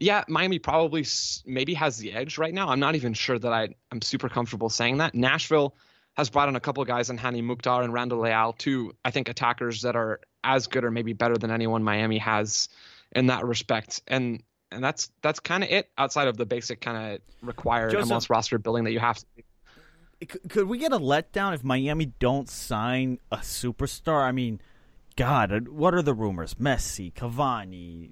yeah, Miami probably maybe has the edge right now. I'm not even sure that I'm super comfortable saying that. Nashville has brought in a couple of guys in Hani Mukhtar and Randall Leal, two, I think, attackers that are as good or maybe better than anyone Miami has in that respect. And that's kind of it outside of the basic kind of required MLS roster building that you have to do. Could we get a letdown if Miami don't sign a superstar? I mean, God, what are the rumors? Messi, Cavani,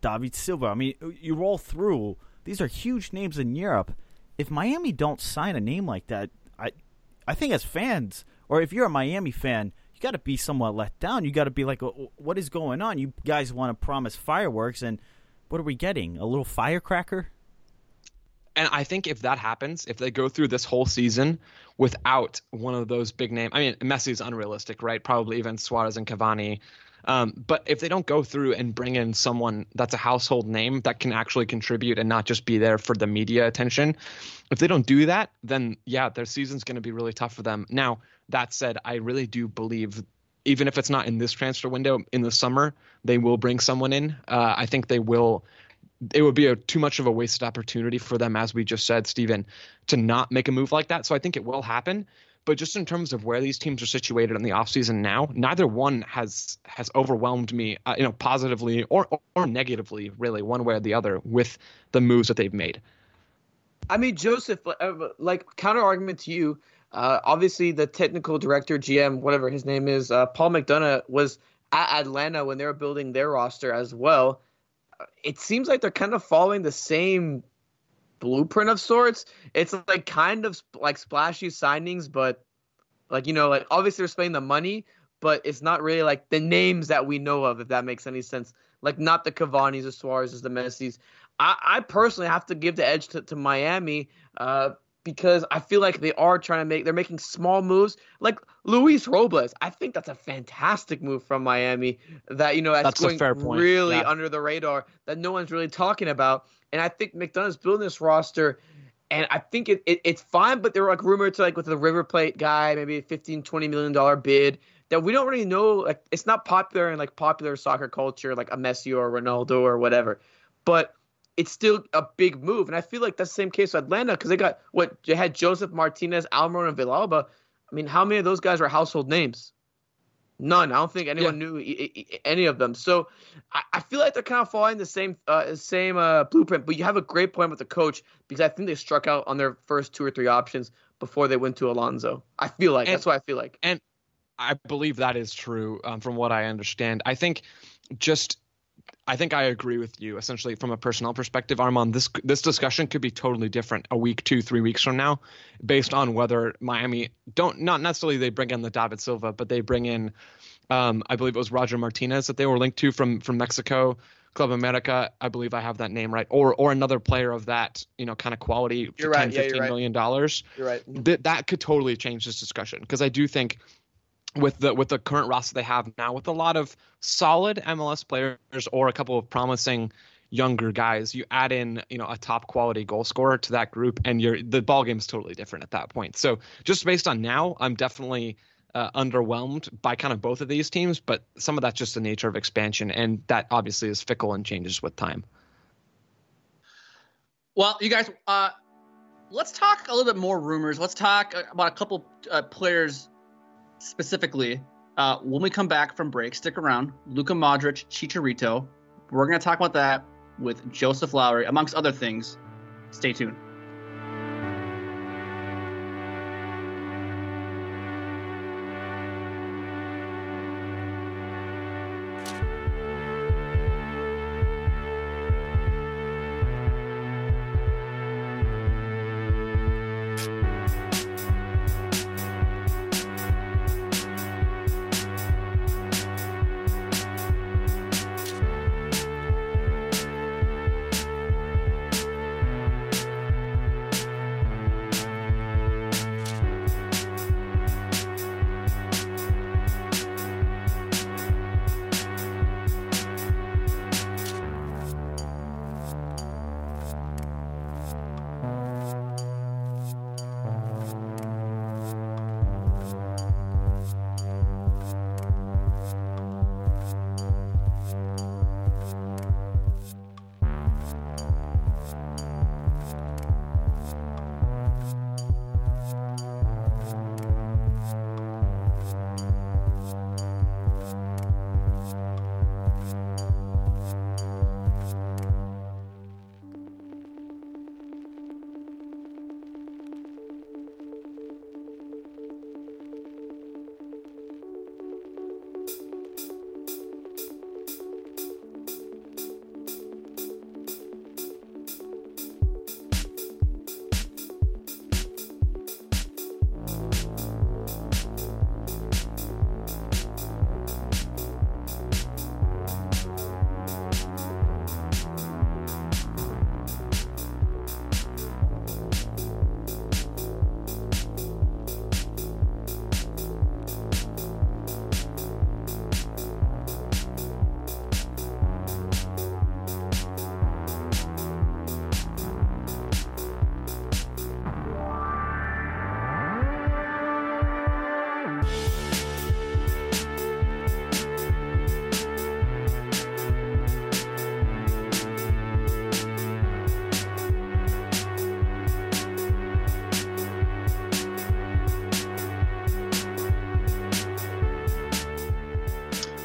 David Silva. I mean, you roll through. These are huge names in Europe. If Miami don't sign a name like that, I think as fans, or if you're a Miami fan, you got to be somewhat let down. You got to be like, what is going on? You guys want to promise fireworks, and what are we getting? A little firecracker? And I think if that happens, if they go through this whole season without one of those big names, I mean, Messi's unrealistic, right? Probably even Suarez and Cavani. But if they don't go through and bring in someone that's a household name that can actually contribute and not just be there for the media attention, if they don't do that, then yeah, their season's going to be really tough for them. Now, that said, I really do believe even if it's not in this transfer window, in the summer, they will bring someone in. I think they will. It would be too much of a wasted opportunity for them, as we just said, Steven, to not make a move like that. So I think it will happen. But just in terms of where these teams are situated in the offseason now, neither one has overwhelmed me, positively or negatively, really, one way or the other, with the moves that they've made. I mean, Joseph, counter argument to you, obviously the technical director, GM, whatever his name is, Paul McDonough was at Atlanta when they were building their roster as well. It seems like they're kind of following the same blueprint of sorts. It's kind of splashy signings, but obviously they're spending the money, but it's not really the names that we know of, if that makes any sense. Not the Cavanis, the Suarez, the Messis. I personally have to give the edge to Miami because I feel like they are making small moves. Luis Robles, I think that's a fantastic move from Miami that, that's going a fair point. Really under the radar that no one's really talking about. And I think McDonough's building this roster, and I think it's fine, but there were rumored to with the River Plate guy, maybe a $15, $20 million bid that we don't really know. It's not popular in popular soccer culture, a Messi or Ronaldo or whatever, but it's still a big move. And I feel like that's the same case with Atlanta because they had Joseph Martinez, Almiron, and Villalba. I mean, how many of those guys are household names? None. I don't think anyone knew any of them. So I feel like they're kind of following the same blueprint. But you have a great point with the coach because I think they struck out on their first two or three options before they went to Alonso. I feel like that's what I feel like. And I believe that is true from what I understand. I think just I think I agree with you. Essentially, from a personnel perspective, Arman, this discussion could be totally different a week, 2, 3 weeks from now, based on whether Miami not necessarily they bring in the David Silva, but they bring in, I believe it was Roger Martinez that they were linked to from Mexico, Club America. I believe I have that name right, or another player of that kind of quality. You're right. $10, $15 $15 million. You're right. That could totally change this discussion, because I do think, with the current roster they have now, with a lot of solid MLS players or a couple of promising younger guys, you add in a top quality goal scorer to that group, and the ball game is totally different at that point. So just based on now, I'm definitely underwhelmed by kind of both of these teams, but some of that's just the nature of expansion, and that obviously is fickle and changes with time. Well, you guys, let's talk a little bit more rumors. Let's talk about a couple players specifically, when we come back from break. Stick around. Luka Modric, Chicharito. We're going to talk about that with Joseph Lowery, amongst other things. Stay tuned.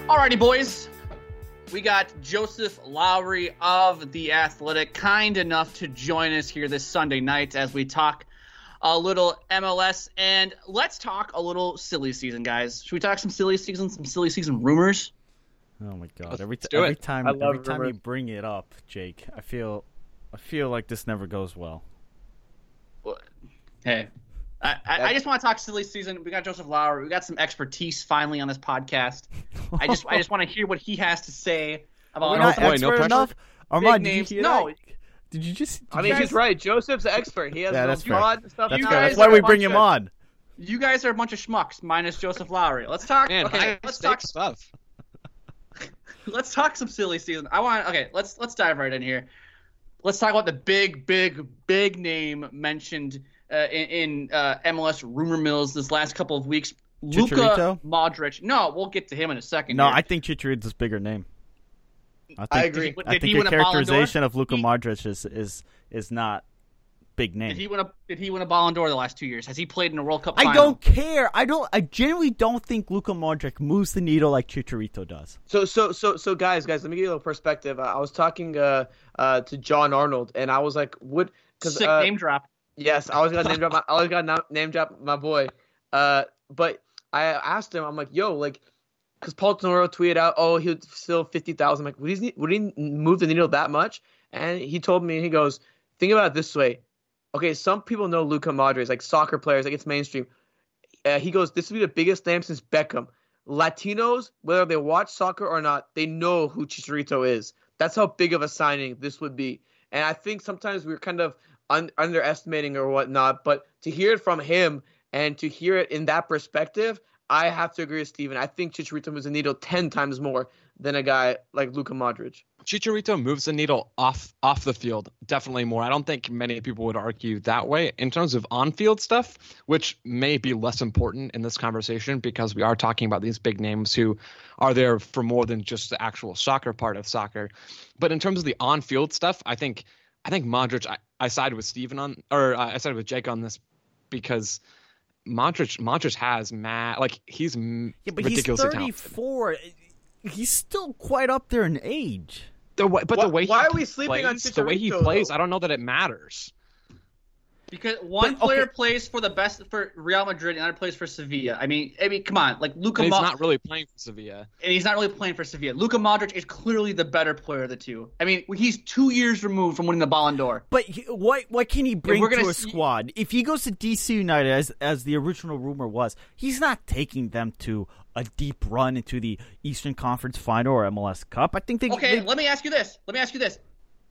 Alrighty, boys, we got Joseph Lowery of The Athletic kind enough to join us here this Sunday night as we talk a little MLS, and let's talk a little silly season, guys. Should we talk some silly season rumors? Oh my God! Every time you bring it up, Jake, I feel like this never goes well. Hey, I just want to talk silly season. We got Joseph Lowery. We got some expertise finally on this podcast. I just want to hear what he has to say about. We're not expert enough. Armand, did you hear that? Did you just? He's right. Joseph's an expert. He has fraud and stuff. That's why we bring him on. You guys are a bunch of schmucks, minus Joseph Lowery. Let's talk. Man, okay, let's talk stuff. Let's talk some silly season. Let's dive right in here. Let's talk about the big name mentioned in MLS rumor mills this last couple of weeks. Luka Modric. No, we'll get to him in a second. No, here. I think Chicharito's a bigger name. I agree. I think your characterization of Luka Modric is not big name. Did he win a Ballon d'Or the last 2 years? Has he played in a World Cup final? I don't care. I genuinely don't think Luka Modric moves the needle like Chicharito does. So guys, let me give you a little perspective. I was talking to John Arnold, and I was like, "What?" Sick name drop. Yes, I always got to name drop my boy. But I asked him, I'm like, yo, like, because Paul Tonoro tweeted out, oh, he would still 50,000. I'm like, would he move the needle that much? And he told me, he goes, think about it this way. Okay, some people know Luka Modric, like soccer players, like it's mainstream. He goes, this would be the biggest name since Beckham. Latinos, whether they watch soccer or not, they know who Chicharito is. That's how big of a signing this would be. And I think sometimes we're kind of underestimating or whatnot, but to hear it from him and to hear it in that perspective, I have to agree with Steven. I think Chicharito moves the needle 10 times more than a guy like Luka Modric. Chicharito moves the needle off the field definitely more. I don't think many people would argue that way. In terms of on-field stuff, which may be less important in this conversation because we are talking about these big names who are there for more than just the actual soccer part of soccer. But in terms of the on-field stuff, I think Modric, I sided with Steven on, or I sided with Jake on this because Modric has mad, like he's ridiculously talented. He's 34. He's still quite up there in age. The way he plays, I don't know that it matters. Because player plays for the best for Real Madrid, and another plays for Sevilla. I mean, come on, like Luka. He's not really playing for Sevilla. And he's not really playing for Sevilla. Luka Modric is clearly the better player of the two. I mean, he's 2 years removed from winning the Ballon d'Or. But what can he bring to a squad? If he goes to DC United, as the original rumor was, he's not taking them to a deep run into the Eastern Conference Final or MLS Cup. I think they. Okay, let me ask you this.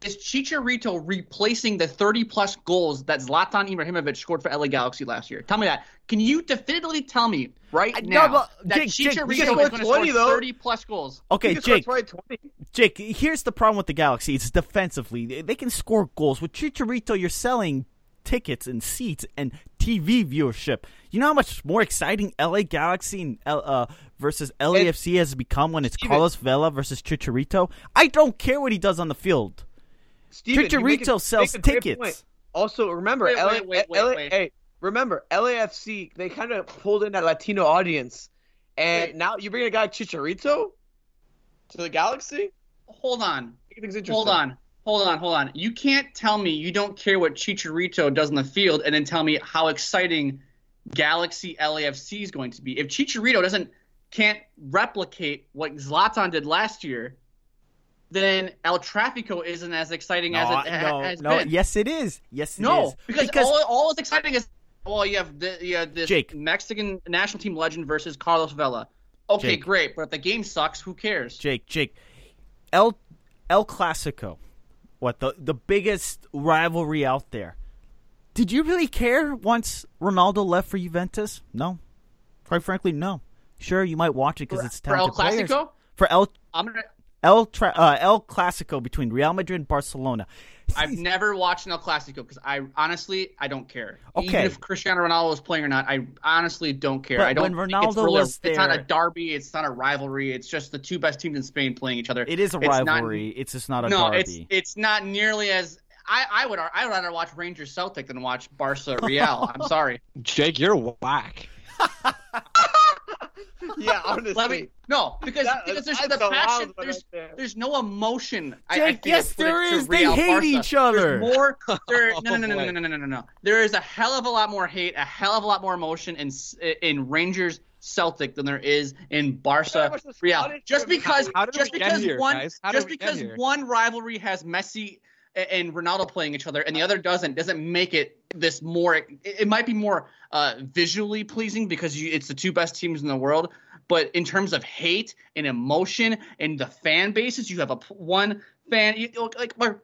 Is Chicharito replacing the 30-plus goals that Zlatan Ibrahimovic scored for LA Galaxy last year? Tell me that. Can you definitively tell me that Chicharito is going to score 30-plus goals? Okay, Jake, here's the problem with the Galaxy. It's defensively. They can score goals. With Chicharito, you're selling tickets and seats and TV viewership. You know how much more exciting LA Galaxy versus LAFC has become when it's Carlos Vela versus Chicharito? I don't care what he does on the field. Steven, Chicharito sells tickets. Also, remember, LAFC, they kind of pulled in that Latino audience. And now you bring a guy Chicharito to the Galaxy? Hold on. You can't tell me you don't care what Chicharito does in the field and then tell me how exciting Galaxy LAFC is going to be. If Chicharito can't replicate what Zlatan did last year, then El Trafico isn't as exciting as it has been. Yes, it is. Yes, it is. Because all that's exciting is, well, you have this Jake. Mexican national team legend versus Carlos Vela. Okay, Jake. Great, but if the game sucks, who cares? Jake, El Clasico, the biggest rivalry out there. Did you really care once Ronaldo left for Juventus? No. Quite frankly, no. Sure, you might watch it because it's talented players. For El Clasico? El Clasico between Real Madrid and Barcelona. I've never watched an El Clasico because I honestly don't care. Okay. Even if Cristiano Ronaldo is playing or not, I honestly don't care. But I don't. When Ronaldo it's not a derby. It's not a rivalry. It's just the two best teams in Spain playing each other. It is a rivalry. It's just not a derby. No, it's not nearly as. I would rather watch Rangers Celtic than watch Barca Real. I'm sorry, Jake, you're whack. Yeah, honestly. Because there's the passion. There's no emotion. Yes, there is. They hate each other. No. There is a hell of a lot more hate, a hell of a lot more emotion in Rangers Celtic than there is in Barca Real. Just because one rivalry has Messi and Ronaldo playing each other, and the other doesn't make it this more. It might be more visually pleasing because it's the two best teams in the world. But in terms of hate and emotion and the fan bases, you have one fan.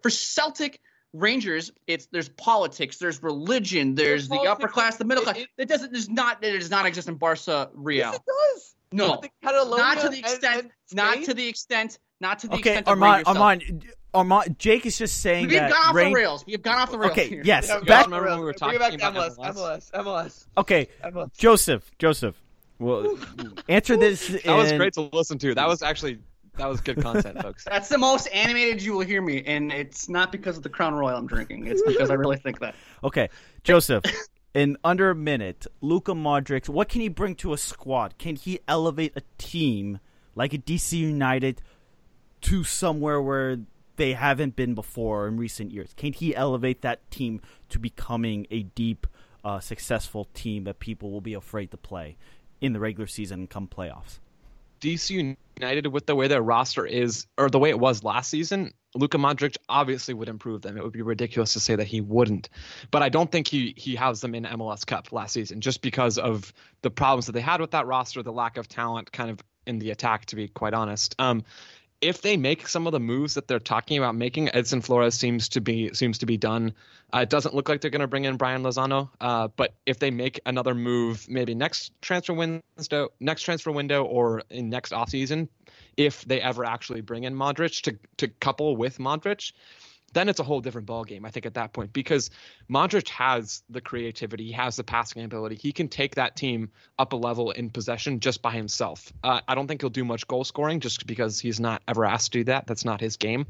For Celtic Rangers, there's politics, there's religion, there's the upper class, the middle class. It does not exist in Barca Real. Yes, it does. No, not to the extent. Arman, Jake is just saying that. We've gone off the rails. Okay, here. Yes. Remember we were talking about MLS. Okay, MLS. Joseph. Well, answer this. That was great to listen to. That was good content, folks. That's the most animated you will hear me, and it's not because of the Crown Royal I'm drinking. It's because I really think that. Okay, Joseph. In under a minute, Luka Modric. What can he bring to a squad? Can he elevate a team like a DC United to somewhere where they haven't been before in recent years? Can he elevate that team to becoming a deep, successful team that people will be afraid to play in the regular season and come playoffs? DC United, with the way their roster is, or the way it was last season, Luka Modric obviously would improve them. It would be ridiculous to say that he wouldn't. But I don't think he housed them in MLS Cup last season, just because of the problems that they had with that roster, the lack of talent kind of in the attack, to be quite honest. If they make some of the moves that they're talking about making, Edison Flores seems to be done. It doesn't look like they're going to bring in Brian Lozano. But if they make another move, maybe next transfer window, or in next offseason, if they ever actually bring in Modric to couple with Modric, then it's a whole different ballgame, I think, at that point, because Modric has the creativity, he has the passing ability, he can take that team up a level in possession just by himself. I don't think he'll do much goal scoring just because he's not ever asked to do that. That's not his game.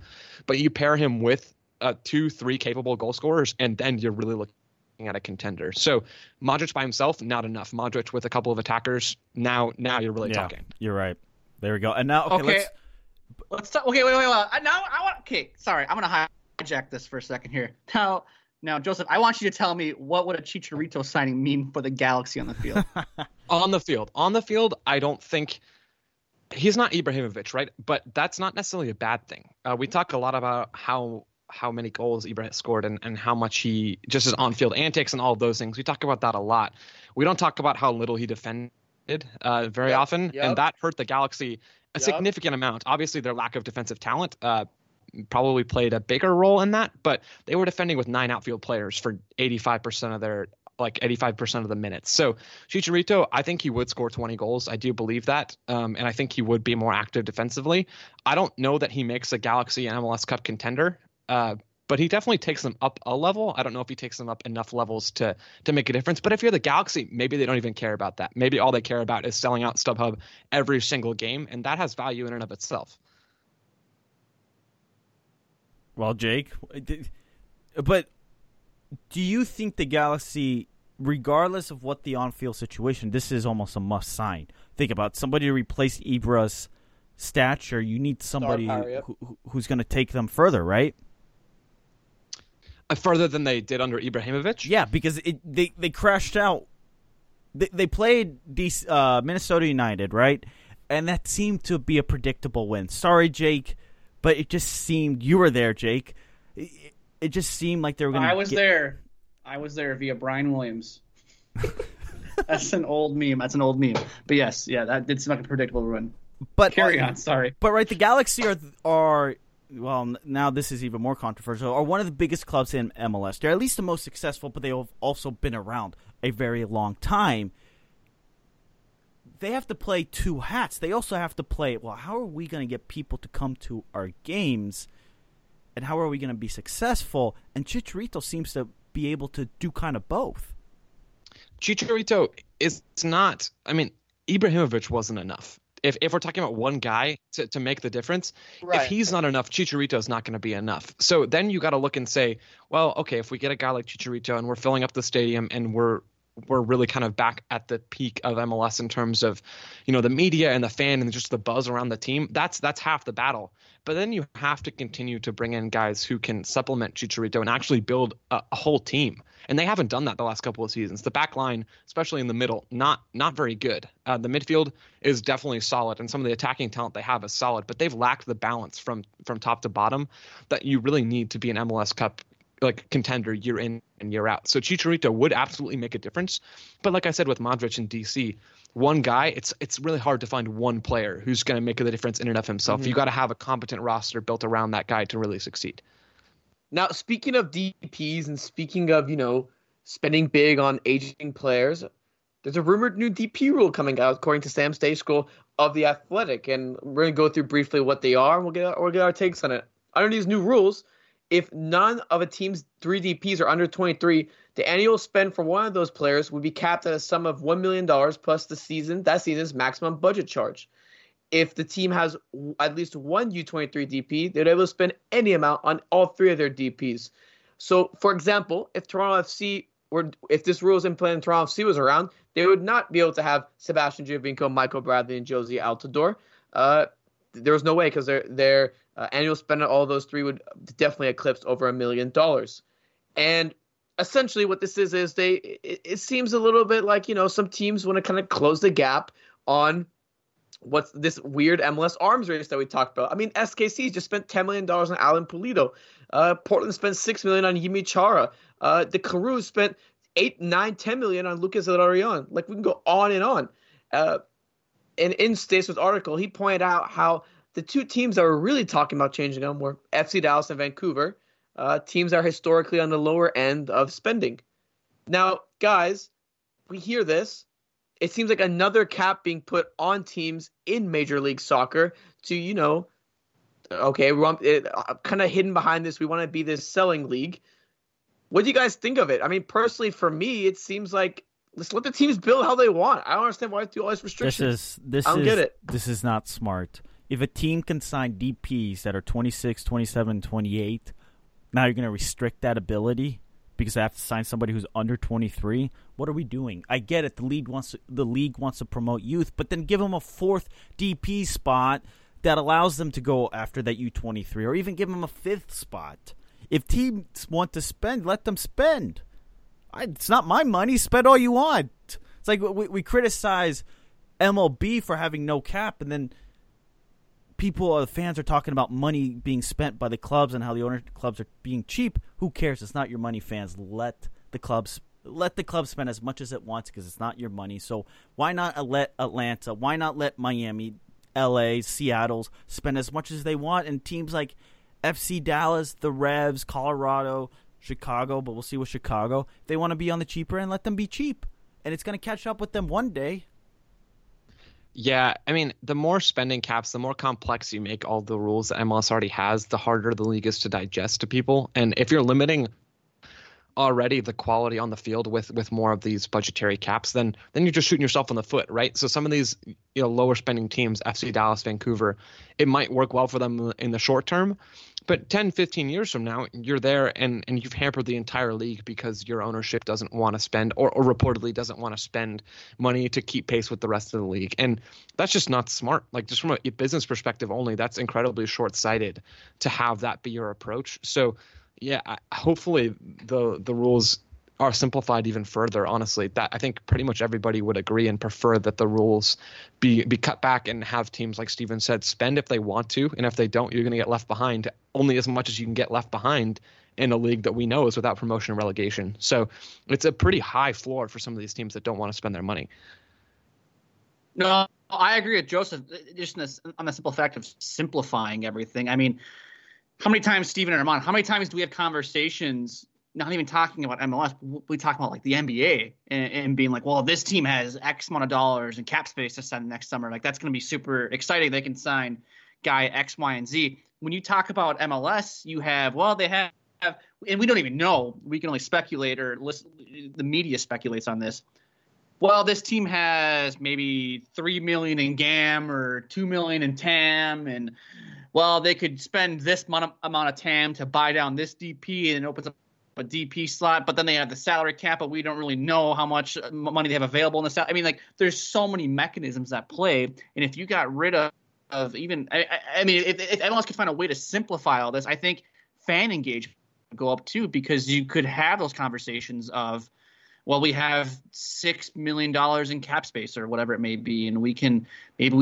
But you pair him with 2-3 capable goal scorers, and then you're really looking at a contender. So Modric by himself, not enough. Modric with a couple of attackers, now you're really talking. You're right. There we go. And now, let's talk. Okay, wait. Now I want. Okay, sorry, I'm gonna hijack this for a second here. Now, Joseph, I want you to tell me, what would a Chicharito signing mean for the Galaxy on the field? On the field, I don't think he's not Ibrahimovic, right? But that's not necessarily a bad thing. We talk a lot about how many goals Ibrahimovic scored and how much he just his on-field antics and all of those things. We talk about that a lot. We don't talk about how little he defended very often, and that hurt the Galaxy a significant amount. Obviously, their lack of defensive talent probably played a bigger role in that, but they were defending with 9 outfield players for 85% of their 85% of the minutes. So Chicharito, I think he would score 20 goals. I do believe that. And I think he would be more active defensively. I don't know that he makes a Galaxy and MLS Cup contender, but he definitely takes them up a level. I don't know if he takes them up enough levels to make a difference. But if you're the Galaxy, maybe they don't even care about that. Maybe all they care about is selling out StubHub every single game, and that has value in and of itself. Well, Jake, but do you think the Galaxy, regardless of what the on-field situation, this is almost a must sign? Think about somebody to replace Ibra's stature. You need somebody who's going to take them further, right? Further than they did under Ibrahimovic? Yeah, because they crashed out. They played Minnesota United, right? And that seemed to be a predictable win. Sorry, Jake. But it just seemed, you were there, Jake. It just seemed like they were going to there. I was there via Brian Williams. That's an old meme. But yes, that did seem like a predictable run. But carry on, sorry. But right, the Galaxy are well, now this is even more controversial, are one of the biggest clubs in MLS. They're at least the most successful, but they have also been around a very long time. They have to play two hats. They also have to play, well, how are we going to get people to come to our games, and how are we going to be successful? And Chicharito seems to be able to do kind of both. Chicharito is not – I mean, Ibrahimovic wasn't enough. If we're talking about one guy to make the difference, right. If he's not enough, Chicharito's not going to be enough. So then you got to look and say, well, okay, if we get a guy like Chicharito and we're filling up the stadium and we're really kind of back at the peak of MLS in terms of, the media and the fan and just the buzz around the team. That's half the battle. But then you have to continue to bring in guys who can supplement Chicharito and actually build a whole team. And they haven't done that the last couple of seasons. The back line, especially in the middle, not very good. The midfield is definitely solid, and some of the attacking talent they have is solid, but they've lacked the balance from top to bottom that you really need to be an MLS Cup contender year in and year out. So Chicharito would absolutely make a difference. But like I said, with Modric and DC, one guy, it's really hard to find one player who's going to make the difference in and of himself. Mm-hmm. You got to have a competent roster built around that guy to really succeed. Now, speaking of DPs and speaking of, spending big on aging players, there's a rumored new DP rule coming out, according to Sam Stagecool of The Athletic. And we're going to go through briefly what they are, and we'll get our takes on it. Under these new rules, if none of a team's 3 DPs are under 23, the annual spend for one of those players would be capped at a sum of $1 million plus that season's maximum budget charge. If the team has at least one U23 DP, they're able to spend any amount on all 3 of their DPs. So, for example, if Toronto FC were, if this rule is implemented and Toronto FC was around, they would not be able to have Sebastian Giovinco, Michael Bradley, and Josie Altidore. There was no way, because they're annual spend on all those 3 would definitely eclipse over $1 million. And essentially what this is it seems a little bit like, some teams want to kind of close the gap on what's this weird MLS arms race that we talked about? I mean, SKC just spent $10 million on Alan Pulido. Portland spent $6 million on Yimmi Chará. The Crew spent $8, $9, $10 million on Lucas De La Rion. Like, we can go on and on. And in Stace's article, he pointed out how the two teams that were really talking about changing them were FC Dallas and Vancouver, teams that are historically on the lower end of spending. Now, guys, we hear this. It seems like another cap being put on teams in Major League Soccer to, you know, okay, kind of hidden behind this. We want to be this selling league. What do you guys think of it? I mean, personally, for me, it seems like let's let the teams build how they want. I don't understand why I do all these restrictions. I don't get it. This is not smart. If a team can sign DPs that are 26, 27, 28, now you're going to restrict that ability because I have to sign somebody who's under 23. What are we doing? I get it. The league wants to promote youth, but then give them a fourth DP spot that allows them to go after that U23, or even give them a fifth spot. If teams want to spend, let them spend. It's not my money. Spend all you want. It's like we criticize MLB for having no cap, and then people, the fans, are talking about money being spent by the clubs and how the owner clubs are being cheap. Who cares? It's not your money, fans. Let the club spend as much as it wants because it's not your money. So why not let Atlanta? Why not let Miami, LA, Seattle's spend as much as they want? And teams like FC Dallas, the Revs, Colorado, Chicago, but we'll see with Chicago. They want to be on the cheaper end, let them be cheap. And it's going to catch up with them one day. Yeah, I mean, the more spending caps, the more complex you make all the rules that MLS already has, the harder the league is to digest to people. And if you're limiting already the quality on the field with more of these budgetary caps, then you're just shooting yourself in the foot, right? So some of these, you know, lower spending teams, FC Dallas, Vancouver, it might work well for them in the short term. But 10, 15 years from now, you're there and you've hampered the entire league because your ownership doesn't want to spend or reportedly doesn't want to spend money to keep pace with the rest of the league. And that's just not smart. Like, just from a business perspective only, that's incredibly short-sighted to have that be your approach. So, yeah, hopefully the rules are simplified even further, honestly. That I think pretty much everybody would agree and prefer that the rules be cut back and have teams, like Steven said, spend if they want to. And if they don't, you're going to get left behind only as much as you can get left behind in a league that we know is without promotion and relegation. So it's a pretty high floor for some of these teams that don't want to spend their money. No, I agree with Joseph, just on the simple fact of simplifying everything. I mean, how many times, Steven and Armand, how many times do we have conversations not even talking about MLS, we talk about like the NBA and being like, well, this team has X amount of dollars in cap space to sign next summer. Like, that's going to be super exciting. They can sign guy X, Y, and Z. When you talk about MLS, you have, well, they have, and we don't even know. We can only speculate or listen. The media speculates on this. Well, this team has maybe $3 million in GAM or $2 million in TAM, and, well, they could spend this amount of TAM to buy down this DP, and it opens up a DP slot, but then they have the salary cap, but we don't really know how much money they have available in the salary. I mean, like, there's so many mechanisms at play, and if you got rid of even, if MLS could find a way to simplify all this, I think fan engagement would go up too, because you could have those conversations of, well, we have $6 million in cap space or whatever it may be, and we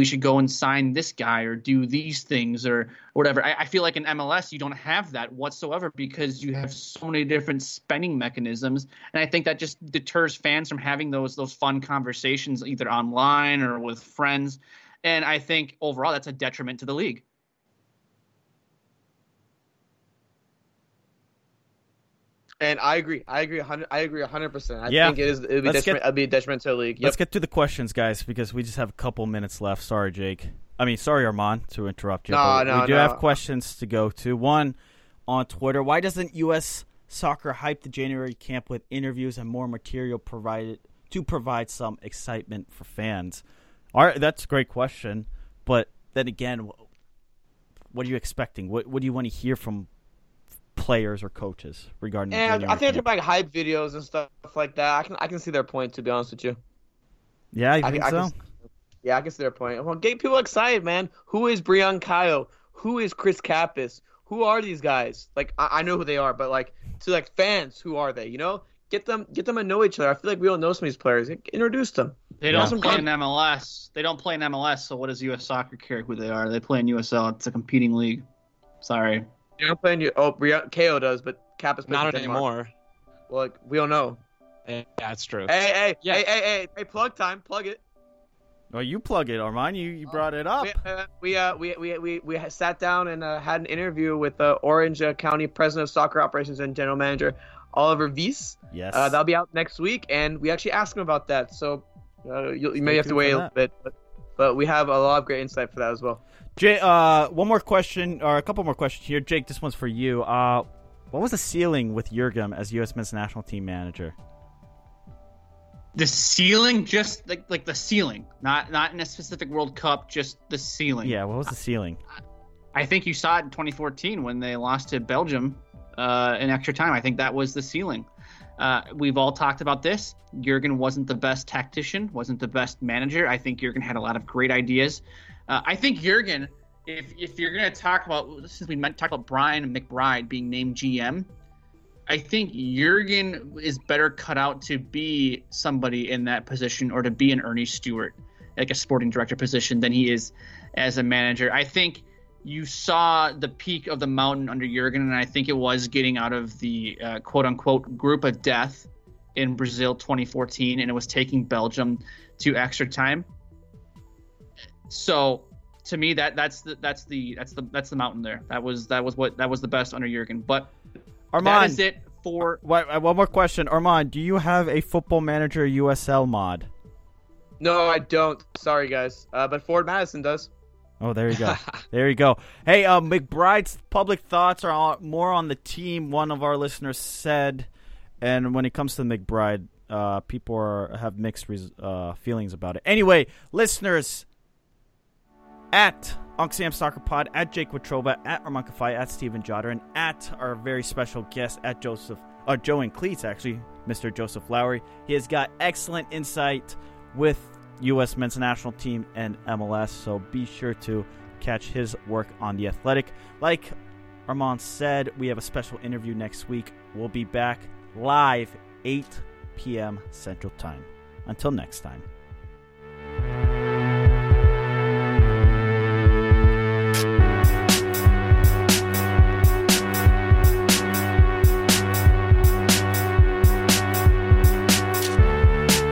should go and sign this guy or do these things or whatever. I feel like in MLS, you don't have that whatsoever because you have so many different spending mechanisms. And I think that just deters fans from having those fun conversations either online or with friends. And I think overall, that's a detriment to the league. And I agree. 100%. I think it is. It'll be a detriment to the league. Yep. Let's get to the questions, guys, because we just have a couple minutes left. Sorry, Jake. Sorry, Armand, to interrupt you. We do have questions to go to. One on Twitter: why doesn't U.S. Soccer hype the January camp with interviews and more material provided to provide some excitement for fans? All right, that's a great question. But then again, what are you expecting? What do you want to hear from players or coaches regarding? And I think I took like hype videos and stuff like that. I can see their point, to be honest with you. Yeah, I can see their point. Well, get people excited, man. Who is Brian Kayo? Who is Chris Kappas? Who are these guys? Like, I know who they are, but like to like fans, who are they? You know, get them to know each other. I feel like we don't know some of these players. Introduce them. They don't play in MLS. They don't play in MLS, so what does U.S. soccer care who they are? They play in USL. It's a competing league. Sorry. They don't play in KO does, but Kappa's not anymore. Well, we don't know. Yeah, that's true. Hey, plug time. Plug it. Well, you plug it, Arman. You brought it up. We sat down and had an interview with Orange County President of Soccer Operations and General Manager Oliver Weiss. Yes. That'll be out next week, and we actually asked him about that. So you may have to wait a little bit, but we have a lot of great insight for that as well. Jay, one more question, or a couple more questions here. Jake, this one's for you. What was the ceiling with Jurgen as U.S. Men's National Team manager? The ceiling, just like the ceiling, not in a specific World Cup, just the ceiling. Yeah, what was the ceiling? I think you saw it in 2014 when they lost to Belgium in extra time. I think that was the ceiling. We've all talked about this. Jurgen wasn't the best tactician, wasn't the best manager. I think Jurgen had a lot of great ideas. I think Jurgen, if you're going to talk about, since we talked about Brian McBride being named GM, I think Jurgen is better cut out to be somebody in that position or to be an Ernie Stewart, like a sporting director position, than he is as a manager. I think you saw the peak of the mountain under Jurgen, and I think it was getting out of the quote-unquote group of death in Brazil 2014, and it was taking Belgium to extra time. So to me, that's the mountain there. That was the best under Jurgen, but. Arman, that is it for... One more question. Arman, do you have a Football Manager USL mod? No, I don't. Sorry, guys. But Ford Madison does. Oh, there you go. There you go. Hey, McBride's public thoughts are more on the team, one of our listeners said. And when it comes to McBride, people have mixed feelings about it. Anyway, listeners, at... Unksam Soccer Pod, at Jake Wachoba, at Arman Fai, at Steven Jodder, and at our very special guest, at Joe and Cleats, actually, Mr. Joseph Lowery. He has got excellent insight with U.S. Men's National Team and MLS, so be sure to catch his work on The Athletic. Like Arman said, we have a special interview next week. We'll be back live 8 p.m. Central Time. Until next time.